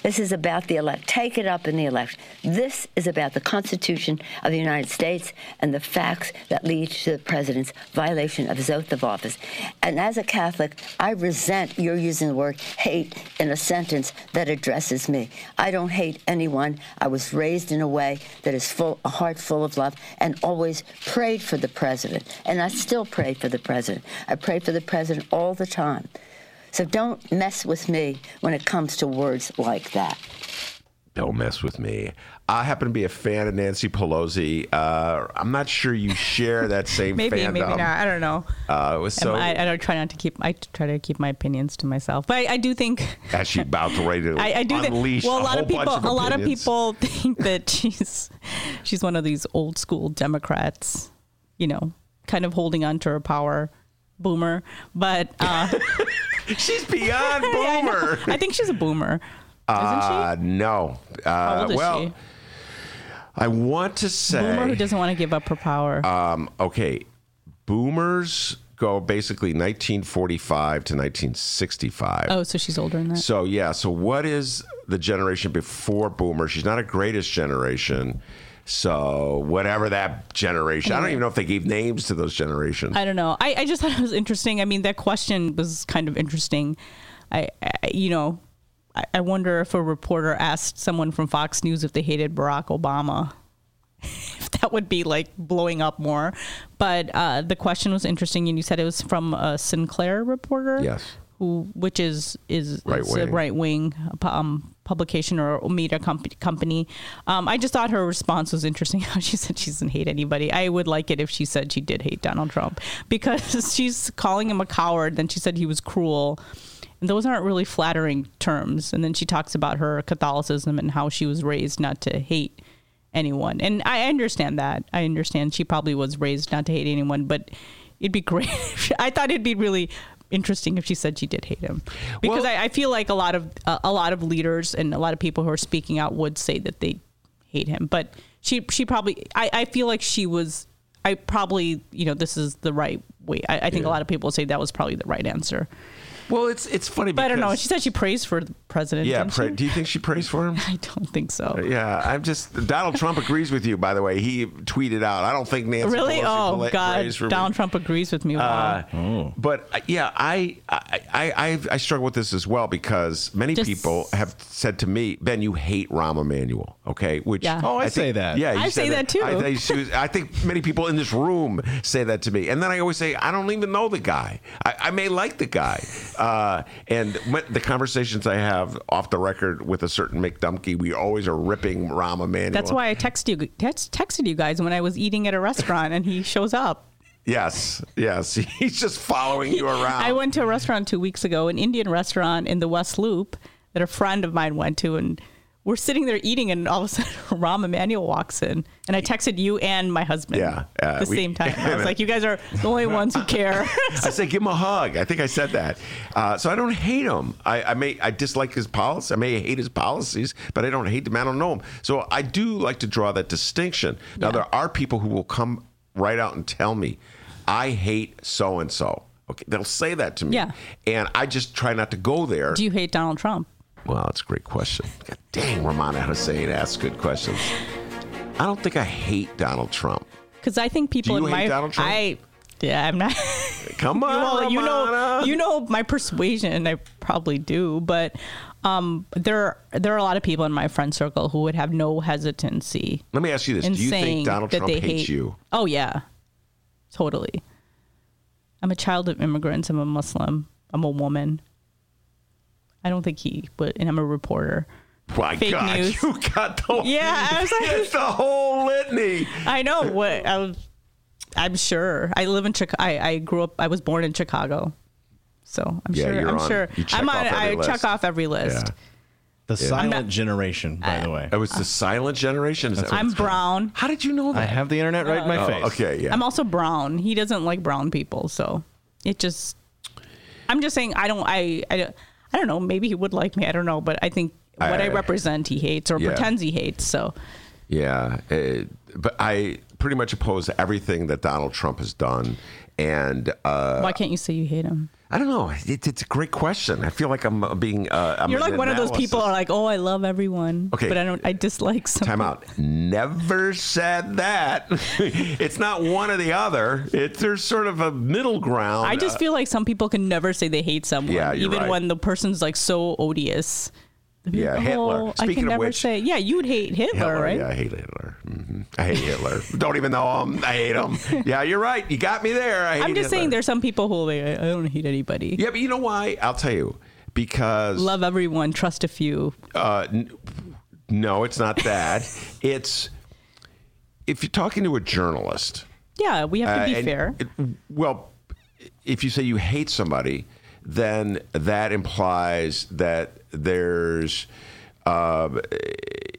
This is about the elect. Take it up in the election. This is about the Constitution of the United States and the facts that lead to the president's violation of his oath of office. And as a Catholic, I resent your using the word hate in a sentence that addresses me. I don't hate anyone. I was raised in a way that is full, a heart full of love, and always prayed for the president. And I still pray for the president. I pray for the president all the time. So don't mess with me when it comes to words like that. Don't mess with me. I happen to be a fan of Nancy Pelosi. Uh, I'm not sure you share that same maybe, fandom. Maybe, maybe not. I don't know. Uh, so, I, I don't try not to keep. I try to keep my opinions to myself. But I, I do think. As she's about to ready to I, I do unleash think, well, a, a lot whole of people, bunch of a lot of people think that she's she's one of these old school Democrats. You know, kind of holding on to her power, boomer. But uh, she's beyond boomer. I, I think she's a boomer. Uh, Isn't she? No. Uh, How old is well, she? I want to say... Boomer who doesn't want to give up her power. Um, okay. Boomers go basically nineteen forty-five to nineteen sixty-five. Oh, so she's older than that. So, yeah. So what is the generation before Boomer? She's not a greatest generation. So whatever that generation, I don't even know if they gave names to those generations. I don't know. I, I just thought it was interesting. I mean, that question was kind of interesting. I, I you know, I, I wonder if a reporter asked someone from Fox News if they hated Barack Obama, if that would be like blowing up more. But uh, the question was interesting. And you said it was from a Sinclair reporter. Yes. Who, which is, is a right-wing um, publication or media comp- company. Um, I just thought her response was interesting. How she said she doesn't hate anybody. I would like it if she said she did hate Donald Trump because she's calling him a coward. Then she said he was cruel. And those aren't really flattering terms. And then she talks about her Catholicism and how she was raised not to hate anyone. And I understand that. I understand she probably was raised not to hate anyone, but it'd be great. I thought it'd be really interesting if she said she did hate him, because well, I, I feel like a lot of uh, a lot of leaders and a lot of people who are speaking out would say that they hate him. But she she probably I, I feel like she was I probably, you know, this is the right way. I, I think yeah. a lot of people say that was probably the right answer. Well, it's it's funny, but because I don't know. She said she prays for the president. Yeah, pra- do you think she prays for him? I don't think so. Yeah, I'm just Donald Trump agrees with you. By the way, he tweeted out, "I don't think Nancy really." Pelosi oh God, prays for Donald me. Trump agrees with me. Wow. Uh, oh. But uh, yeah, I I I, I I struggle with this as well, because many just, people have said to me, "Ben, you hate Rahm Emanuel." Okay, which yeah. oh, I, I think, say that. Yeah, I say that, that too. I, she was, I think many people in this room say that to me, and then I always say, "I don't even know the guy. I, I may like the guy." Uh, and when, the conversations I have off the record with a certain Mick Dumke, we always are ripping Rahm Emanuel. That's why I text you, text, texted you guys when I was eating at a restaurant and he shows up. Yes, yes. He's just following you around. I went to a restaurant two weeks ago, an Indian restaurant in the West Loop that a friend of mine went to, and we're sitting there eating, and all of a sudden Rahm Emanuel walks in, and I texted you and my husband yeah, uh, at the we, same time. I was like, you guys are the only ones who care. I said, give him a hug. I think I said that. Uh, so I don't hate him. I, I may I dislike his policy. I may hate his policies, but I don't hate him. I don't know him. So I do like to draw that distinction. Now, yeah. there are people who will come right out and tell me, I hate so-and-so. Okay, they'll say that to me. Yeah. And I just try not to go there. Do you hate Donald Trump? Well, that's a great question. God dang, Rummana Hussain asks good questions. I don't think I hate Donald Trump. Because I think people Do you in hate my Donald Trump? I yeah, I'm not. Come on, you know, Rummana. you know, you know my persuasion, and I probably do, but um, there there are a lot of people in my friend circle who would have no hesitancy. Let me ask you this: Do you think Donald Trump hates hate, you? Oh yeah, totally. I'm a child of immigrants. I'm a Muslim. I'm a woman. I don't think he, but and I'm a reporter. My Fake God, news. you got the yeah, I was like, it's the whole litany. I know what I was, I'm sure. I live in Chicago. I, I grew up. I was born in Chicago, so I'm yeah, sure. You're I'm on, sure. You check I'm on. Off every I list. check off every list. Yeah. The yeah. silent not, generation, by I, the way. Oh, it's the uh, silent generation? Is that I'm brown. Called? How did you know that? I have the internet right uh, in my oh, face. Okay, yeah. I'm also brown. He doesn't like brown people, so it just. I'm just saying. I don't. I. I I don't know. Maybe he would like me. I don't know. But I think what I, I represent, he hates or yeah. pretends he hates. So, yeah. It, but I pretty much oppose everything that Donald Trump has done. And uh, why can't you say you hate him? I don't know. It, it's a great question. I feel like I'm being. Uh, I'm You're like one analysis. of those people are like, oh, I love everyone. Okay. But I don't. I dislike something. Time out. Never said that. It's not one or the other. It's there's sort of a middle ground. I just uh, feel like some people can never say they hate someone, yeah, you're even right. when the person's like so odious. Yeah, oh, Hitler. Speaking I can of never which, say, yeah, you'd hate Hitler, Hitler right? Yeah, I hate Hitler. Mm-hmm. I hate Hitler. Don't even know him. I hate him. Yeah, you're right. You got me there. I hate I'm just Hitler. saying there's some people who they, I don't hate anybody. Yeah, but you know why? I'll tell you. Because love everyone, trust a few. Uh, n- no, it's not that. It's if you're talking to a journalist. Yeah, we have to be uh, and, fair. It, well, if you say you hate somebody, then that implies that there's uh,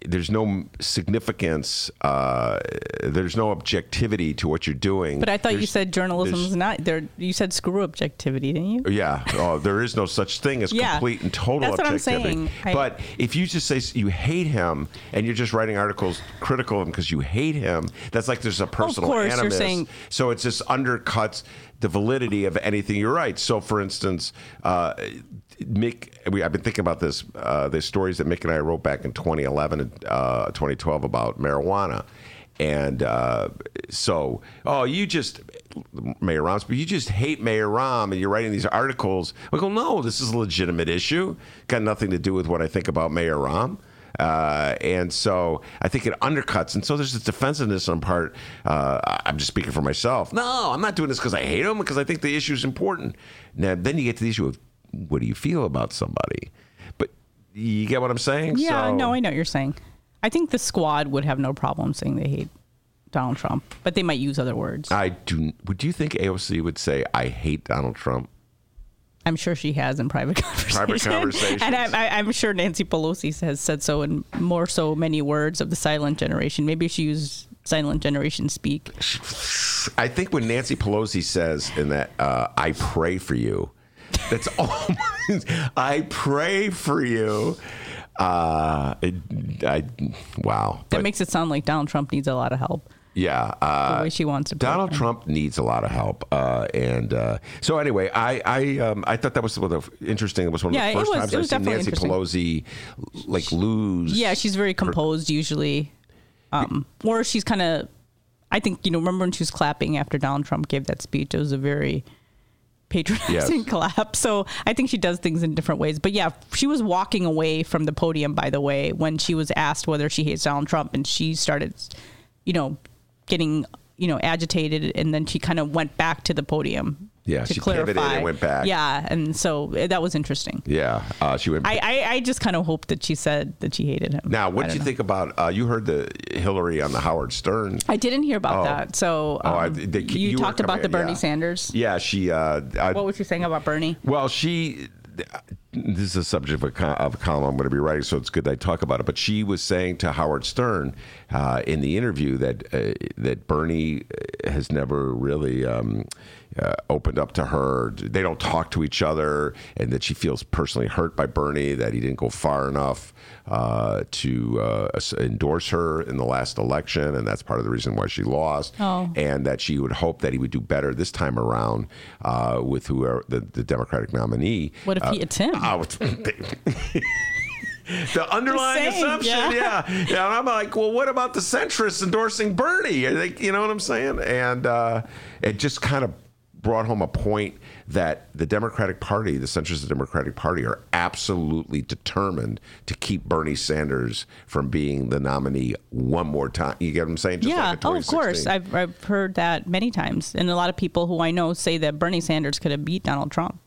there's no significance, uh, there's no objectivity to what you're doing. But I thought there's, you said journalism is not there. You said screw objectivity, didn't you? Yeah. Oh, there is no such thing as yeah. complete and total That's objectivity. What I'm saying. But I, if you just say you hate him and you're just writing articles critical of him because you hate him, that's like there's a personal of course, animus. You're saying, so it just undercuts the validity of anything you write. So, for instance, uh, Mick, we, I've been thinking about this, uh, the stories that Mick and I wrote back in twenty eleven and uh, twenty twelve about marijuana. And uh, so, oh, you just, Mayor Rahm's, but you just hate Mayor Rahm and you're writing these articles. I go, no, this is a legitimate issue. Got nothing to do with what I think about Mayor Rahm. Uh, and so I think it undercuts. And so there's this defensiveness on part. Uh, I'm just speaking for myself. No, I'm not doing this because I hate him, because I think the issue is important. Now, then you get to the issue of what do you feel about somebody? But you get what I'm saying? Yeah, so, no, I know what you're saying. I think the squad would have no problem saying they hate Donald Trump, but they might use other words. I do. Would you think A O C would say, I hate Donald Trump? I'm sure she has in private conversation. Private conversations. And I'm, I, I'm sure Nancy Pelosi has said so in more so many words of the silent generation. Maybe she used silent generation speak. I think when Nancy Pelosi says in that, uh, I pray for you, that's almost, I pray for you. Uh, it, I, wow. That but, makes it sound like Donald Trump needs a lot of help. Yeah, uh, the way she wants to Donald Trump needs a lot of help, uh, and uh, so anyway, I I, um, I thought that was one of the interesting. It was one of yeah, the first was, times I've seen Nancy Pelosi like lose. Yeah, she's very composed her, usually, um, or she's kind of. I think you know. Remember when she was clapping after Donald Trump gave that speech? It was a very patronizing yes. clap. So I think she does things in different ways. But yeah, she was walking away from the podium, by the way, when she was asked whether she hates Donald Trump, and she started, you know. getting, you know, agitated, and then she kind of went back to the podium. Yeah, to she clarify. pivoted and went back. Yeah, and so that was interesting. Yeah, uh, she went. I, I I just kind of hoped that she said that she hated him. Now, what did you know. think about? Uh, you heard the Hillary on the Howard Stern. I didn't hear about oh. that. So um, oh, I, the, you, you talked about the Bernie yeah. Sanders. Yeah, she. Uh, I, what was she saying about Bernie? Well, she. This is a subject of a, of a column I'm going to be writing, so it's good that I talk about it. But she was saying to Howard Stern uh, in the interview that uh, that Bernie has never really um, uh, opened up to her. They don't talk to each other, and that she feels personally hurt by Bernie, that he didn't go far enough uh, to uh, endorse her in the last election, and that's part of the reason why she lost. Oh. And that she would hope that he would do better this time around uh, with whoever the, the Democratic nominee. What if uh, he it's him? Oh, the underlying Same, assumption, yeah. yeah, yeah. And I'm like, well, what about the centrists endorsing Bernie? They, you know what I'm saying? And uh, it just kind of brought home a point that the Democratic Party, the centrists of the Democratic Party, are absolutely determined to keep Bernie Sanders from being the nominee one more time. You get what I'm saying? Just yeah. Like oh, of course. I've I've heard that many times, and a lot of people who I know say that Bernie Sanders could have beat Donald Trump.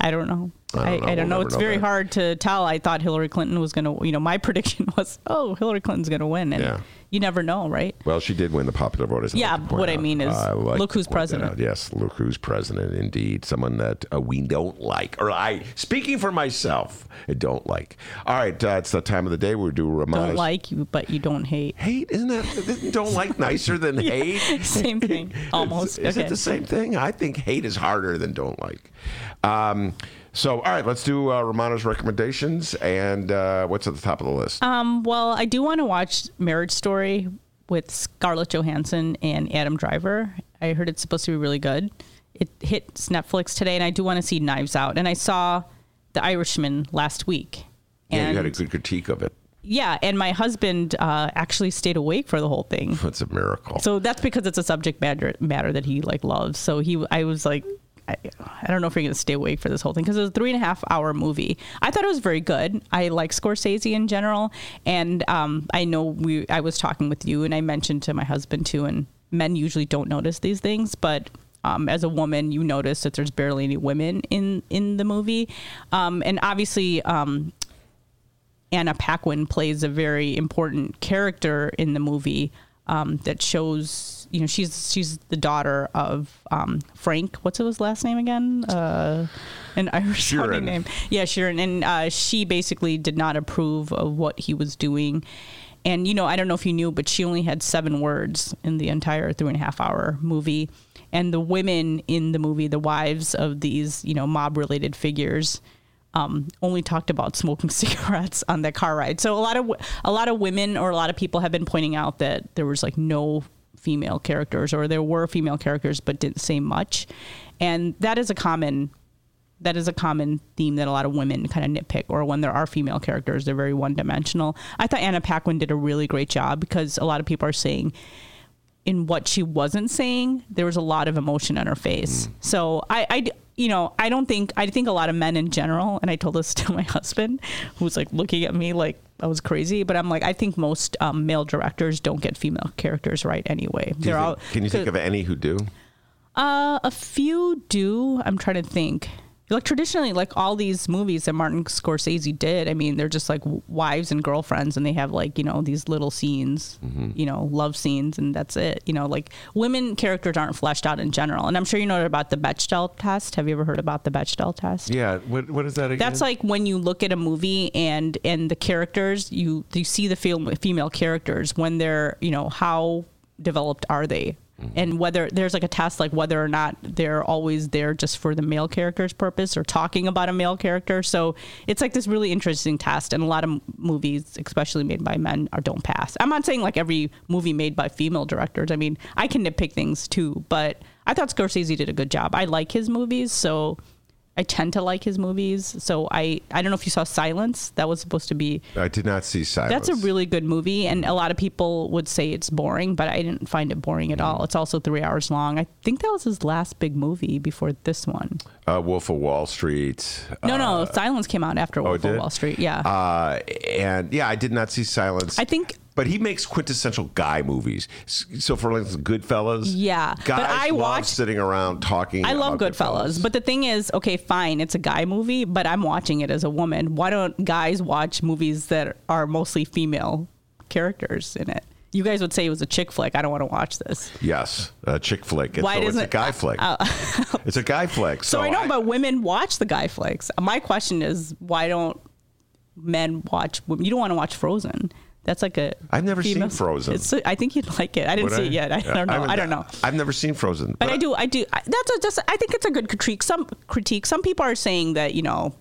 I don't know. I don't know. I, I don't we'll know. It's know very that. hard to tell. I thought Hillary Clinton was going to, you know, my prediction was, oh, Hillary Clinton's going to win. And yeah. you never know, right? Well, she did win the popular vote. As yeah, like what out. I mean is, uh, like look who's president. Yes, look who's president, indeed. Someone that uh, we don't like. Or I, speaking for myself, I don't like. All right, uh, it's the time of the day where we do Rummana. Don't like you, but you don't hate. Hate? Isn't that, isn't don't like nicer than yeah, hate? Same thing, almost. Is okay. it the same thing? I think hate is harder than don't like. Um... So, all right, let's do uh, Rummana's recommendations, and uh, what's at the top of the list? Um, well, I do want to watch Marriage Story with Scarlett Johansson and Adam Driver. I heard it's supposed to be really good. It hits Netflix today, and I do want to see Knives Out. And I saw The Irishman last week. And yeah, you had a good critique of it. Yeah, and my husband uh, actually stayed awake for the whole thing. It's a miracle. So that's because it's a subject matter, matter that he, like, loves. So he, I was like... I, I don't know if you're going to stay awake for this whole thing because it was a three and a half hour movie. I thought it was very good. I like Scorsese in general. And um, I know we. I was talking with you and I mentioned to my husband too, and men usually don't notice these things. But um, as a woman, you notice that there's barely any women in, in the movie. Um, and obviously um, Anna Paquin plays a very important character in the movie um, that shows... You know, she's she's the daughter of um, Frank. What's his last name again? Uh, an Irish sounding name. Yeah, Sheeran. And uh, she basically did not approve of what he was doing. And, you know, I don't know if you knew, but she only had seven words in the entire three and a half hour movie. And the women in the movie, the wives of these, you know, mob related figures, um, only talked about smoking cigarettes on the car ride. So a lot of a lot of women or a lot of people have been pointing out that there was like no female characters, or there were female characters but didn't say much, and that is a common that is a common theme that a lot of women kind of nitpick, or when there are female characters they're very one-dimensional. I thought Anna Paquin did a really great job because a lot of people are saying in what she wasn't saying there was a lot of emotion on her face. Mm. So I, I you know I don't think I think a lot of men in general, and I told this to my husband who's like looking at me like I was crazy, but I'm like, I think most um, male directors don't get female characters right anyway. They're think, all, can you think of any who do? Uh, a few do. I'm trying to think. like traditionally, like all these movies that Martin Scorsese did, I mean, they're just like wives and girlfriends, and they have like, you know, these little scenes, mm-hmm. you know, love scenes, and that's it. You know, like women characters aren't fleshed out in general. And I'm sure you know about the Bechdel test. Have you ever heard about the Bechdel test? Yeah. What What is that again? That's like when you look at a movie and and the characters, you you see the fem- female characters when they're, you know, how developed are they? And whether there's like a test, like whether or not they're always there just for the male character's purpose or talking about a male character. So it's like this really interesting test. And a lot of movies, especially made by men, are don't pass. I'm not saying like every movie made by female directors. I mean, I can nitpick things too, but I thought Scorsese did a good job. I like his movies, so I tend to like his movies. So I, I don't know if you saw Silence. That was supposed to be... I did not see Silence. That's a really good movie. And a lot of people would say it's boring, but I didn't find it boring at all. It's also three hours long. I think that was his last big movie before this one. Uh, Wolf of Wall Street. No, uh, no. Silence came out after Wolf oh, of Wall Street. Yeah. Uh, and yeah, I did not see Silence. I think... But he makes quintessential guy movies. So, for instance, Goodfellas. Yeah. Guys but I love watched, sitting around talking. I love about Goodfellas. Goodfellas. But the thing is, okay, fine, it's a guy movie, but I'm watching it as a woman. Why don't guys watch movies that are mostly female characters in it? You guys would say it was a chick flick. I don't want to watch this. Yes, a chick flick. Why so doesn't, it's a guy flick. Uh, it's a guy flick. So, so I know, I, but women watch the guy flicks. My question is, why don't men watch women? You don't want to watch Frozen. That's like a... I've never female. seen Frozen. It's, I think you'd like it. I didn't Would see I? it yet. I don't know. I, I don't know. I've never seen Frozen. But, but I do. I do. I, that's a, just. I think it's a good critique. Some critique. Some people are saying that, you know...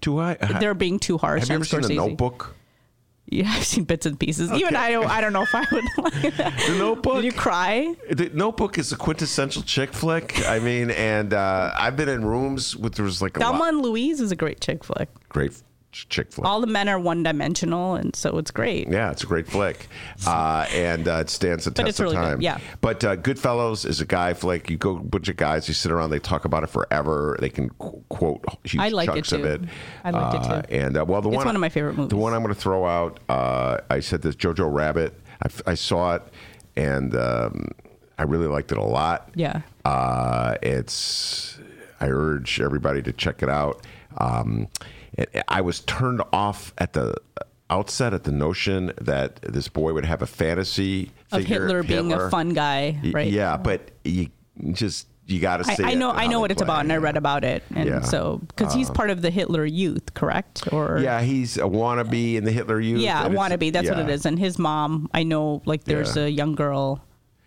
Do I? They're being too harsh. Have you ever seen The Notebook? Yeah, I've seen bits and pieces. Okay. Even I don't, I don't know if I would like that. The Notebook. Did you cry? The Notebook is a quintessential chick flick. I mean, and uh, I've been in rooms with... There was like a Thelma lot. and Louise is a great chick flick. Great chick flick. All the men are one-dimensional, and so it's great. Yeah, it's a great flick, uh, and uh, it stands the test but it's of really time. Good, yeah. But uh, Goodfellas is a guy flick. You go a bunch of guys, you sit around, they talk about it forever. They can quote huge I like chunks it too. of it. I liked uh, it too. And uh, well, the it's one, one of my favorite movies. The one I'm going to throw out. Uh, I said this Jojo Rabbit. I, I saw it, and um, I really liked it a lot. Yeah. Uh, it's. I urge everybody to check it out. Um, I was turned off at the outset at the notion that this boy would have a fantasy of Hitler, of Hitler being a fun guy, right? Yeah, but you just you got to say. I, I know, I know what play. it's about, and yeah. I read about it, and yeah. so because he's um, part of the Hitler Youth, correct? Or yeah, he's a wannabe in the Hitler Youth. Yeah, a wannabe. That's yeah. what it is. And his mom, I know, like there's yeah. a young girl.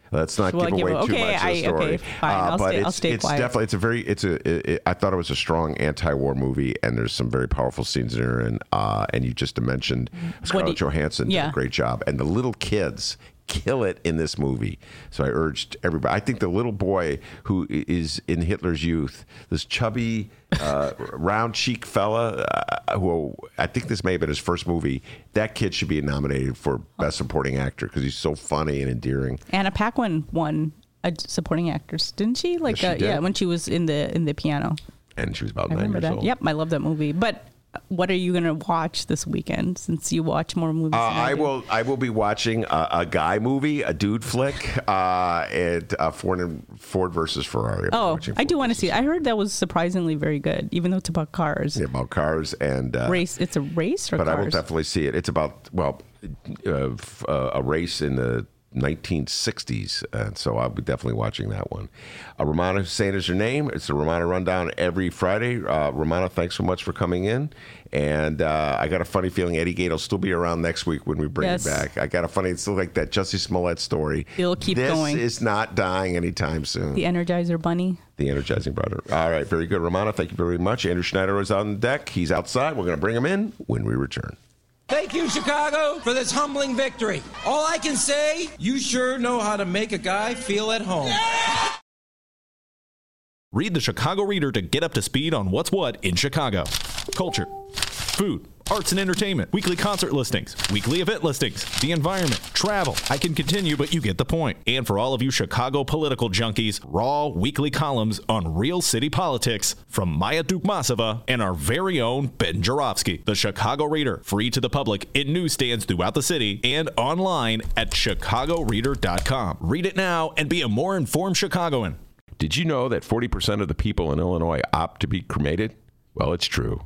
Let's not well, give away okay, too much I, of the story. Okay, fine. Uh, I'll, but stay, it's, I'll stay it's quiet. Definitely, it's a very, it's a, it, I thought it was a strong anti-war movie, and there's some very powerful scenes in there. And, uh, and you just mentioned Scarlett you, Johansson yeah. did a great job. And the little kids kill it in this movie. So I urged everybody. I think the little boy who is in Hitler's Youth, this chubby, uh, round-cheeked fella, uh, who I think this may have been his first movie, that kid should be nominated for Best Supporting Actor because he's so funny and endearing. Anna Paquin won a supporting actress, didn't she? Like, yes, she uh, did. Yeah, when she was in the in the piano. And she was about I nine years that. old. Yep, I love that movie. But what are you going to watch this weekend since you watch more movies? Uh, I, I will I will be watching a, a guy movie, a dude flick, uh, and uh, Ford, and Ford versus Ferrari. Oh, I do want to see it. I heard that was surprisingly very good, even though it's about cars. Yeah, about cars and... Uh, race. It's a race or but cars? But I will definitely see it. It's about, well, uh, uh, a race in the nineteen sixties, and so I'll be definitely watching that one. Uh, Rummana Hussain is your name. It's the Rummana Rundown every Friday. Uh, Rummana, thanks so much for coming in. And uh, I got a funny feeling Eddie Gate will still be around next week when we bring yes. him back. I got a funny, it's still like that Jussie Smollett story. It'll keep this going. This is not dying anytime soon. The Energizer Bunny. The Energizing Brother. All right, very good, Rummana. Thank you very much. Andrew Schneider is on the deck. He's outside. We're going to bring him in when we return. Thank you, Chicago, for this humbling victory. All I can say, you sure know how to make a guy feel at home. Yeah! Read the Chicago Reader to get up to speed on what's what in Chicago. Culture, food, arts and entertainment, weekly concert listings, weekly event listings, the environment, travel. I can continue, but you get the point. And for all of you Chicago political junkies, raw weekly columns on real city politics from Maya Dukmasova and our very own Ben Joravsky. The Chicago Reader, free to the public in newsstands throughout the city and online at chicago reader dot com. Read it now and be a more informed Chicagoan. Did you know that forty percent of the people in Illinois opt to be cremated? Well, it's true.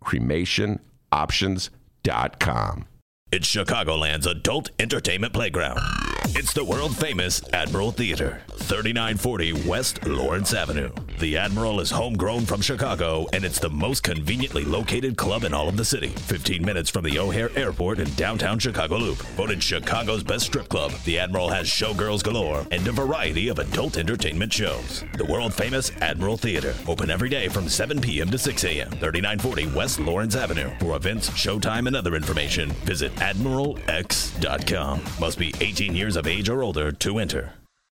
Cremation Options dot com. It's Chicagoland's adult entertainment playground. It's the world-famous Admiral Theater, thirty-nine forty West Lawrence Avenue. The Admiral is homegrown from Chicago, and it's the most conveniently located club in all of the city. fifteen minutes from the O'Hare Airport and downtown Chicago Loop. Voted Chicago's best strip club, the Admiral has showgirls galore and a variety of adult entertainment shows. The world-famous Admiral Theater, open every day from seven p.m. to six a.m., thirty-nine forty West Lawrence Avenue. For events, showtime, and other information, visit Admiral X dot com. Must be eighteen years of age or older to enter.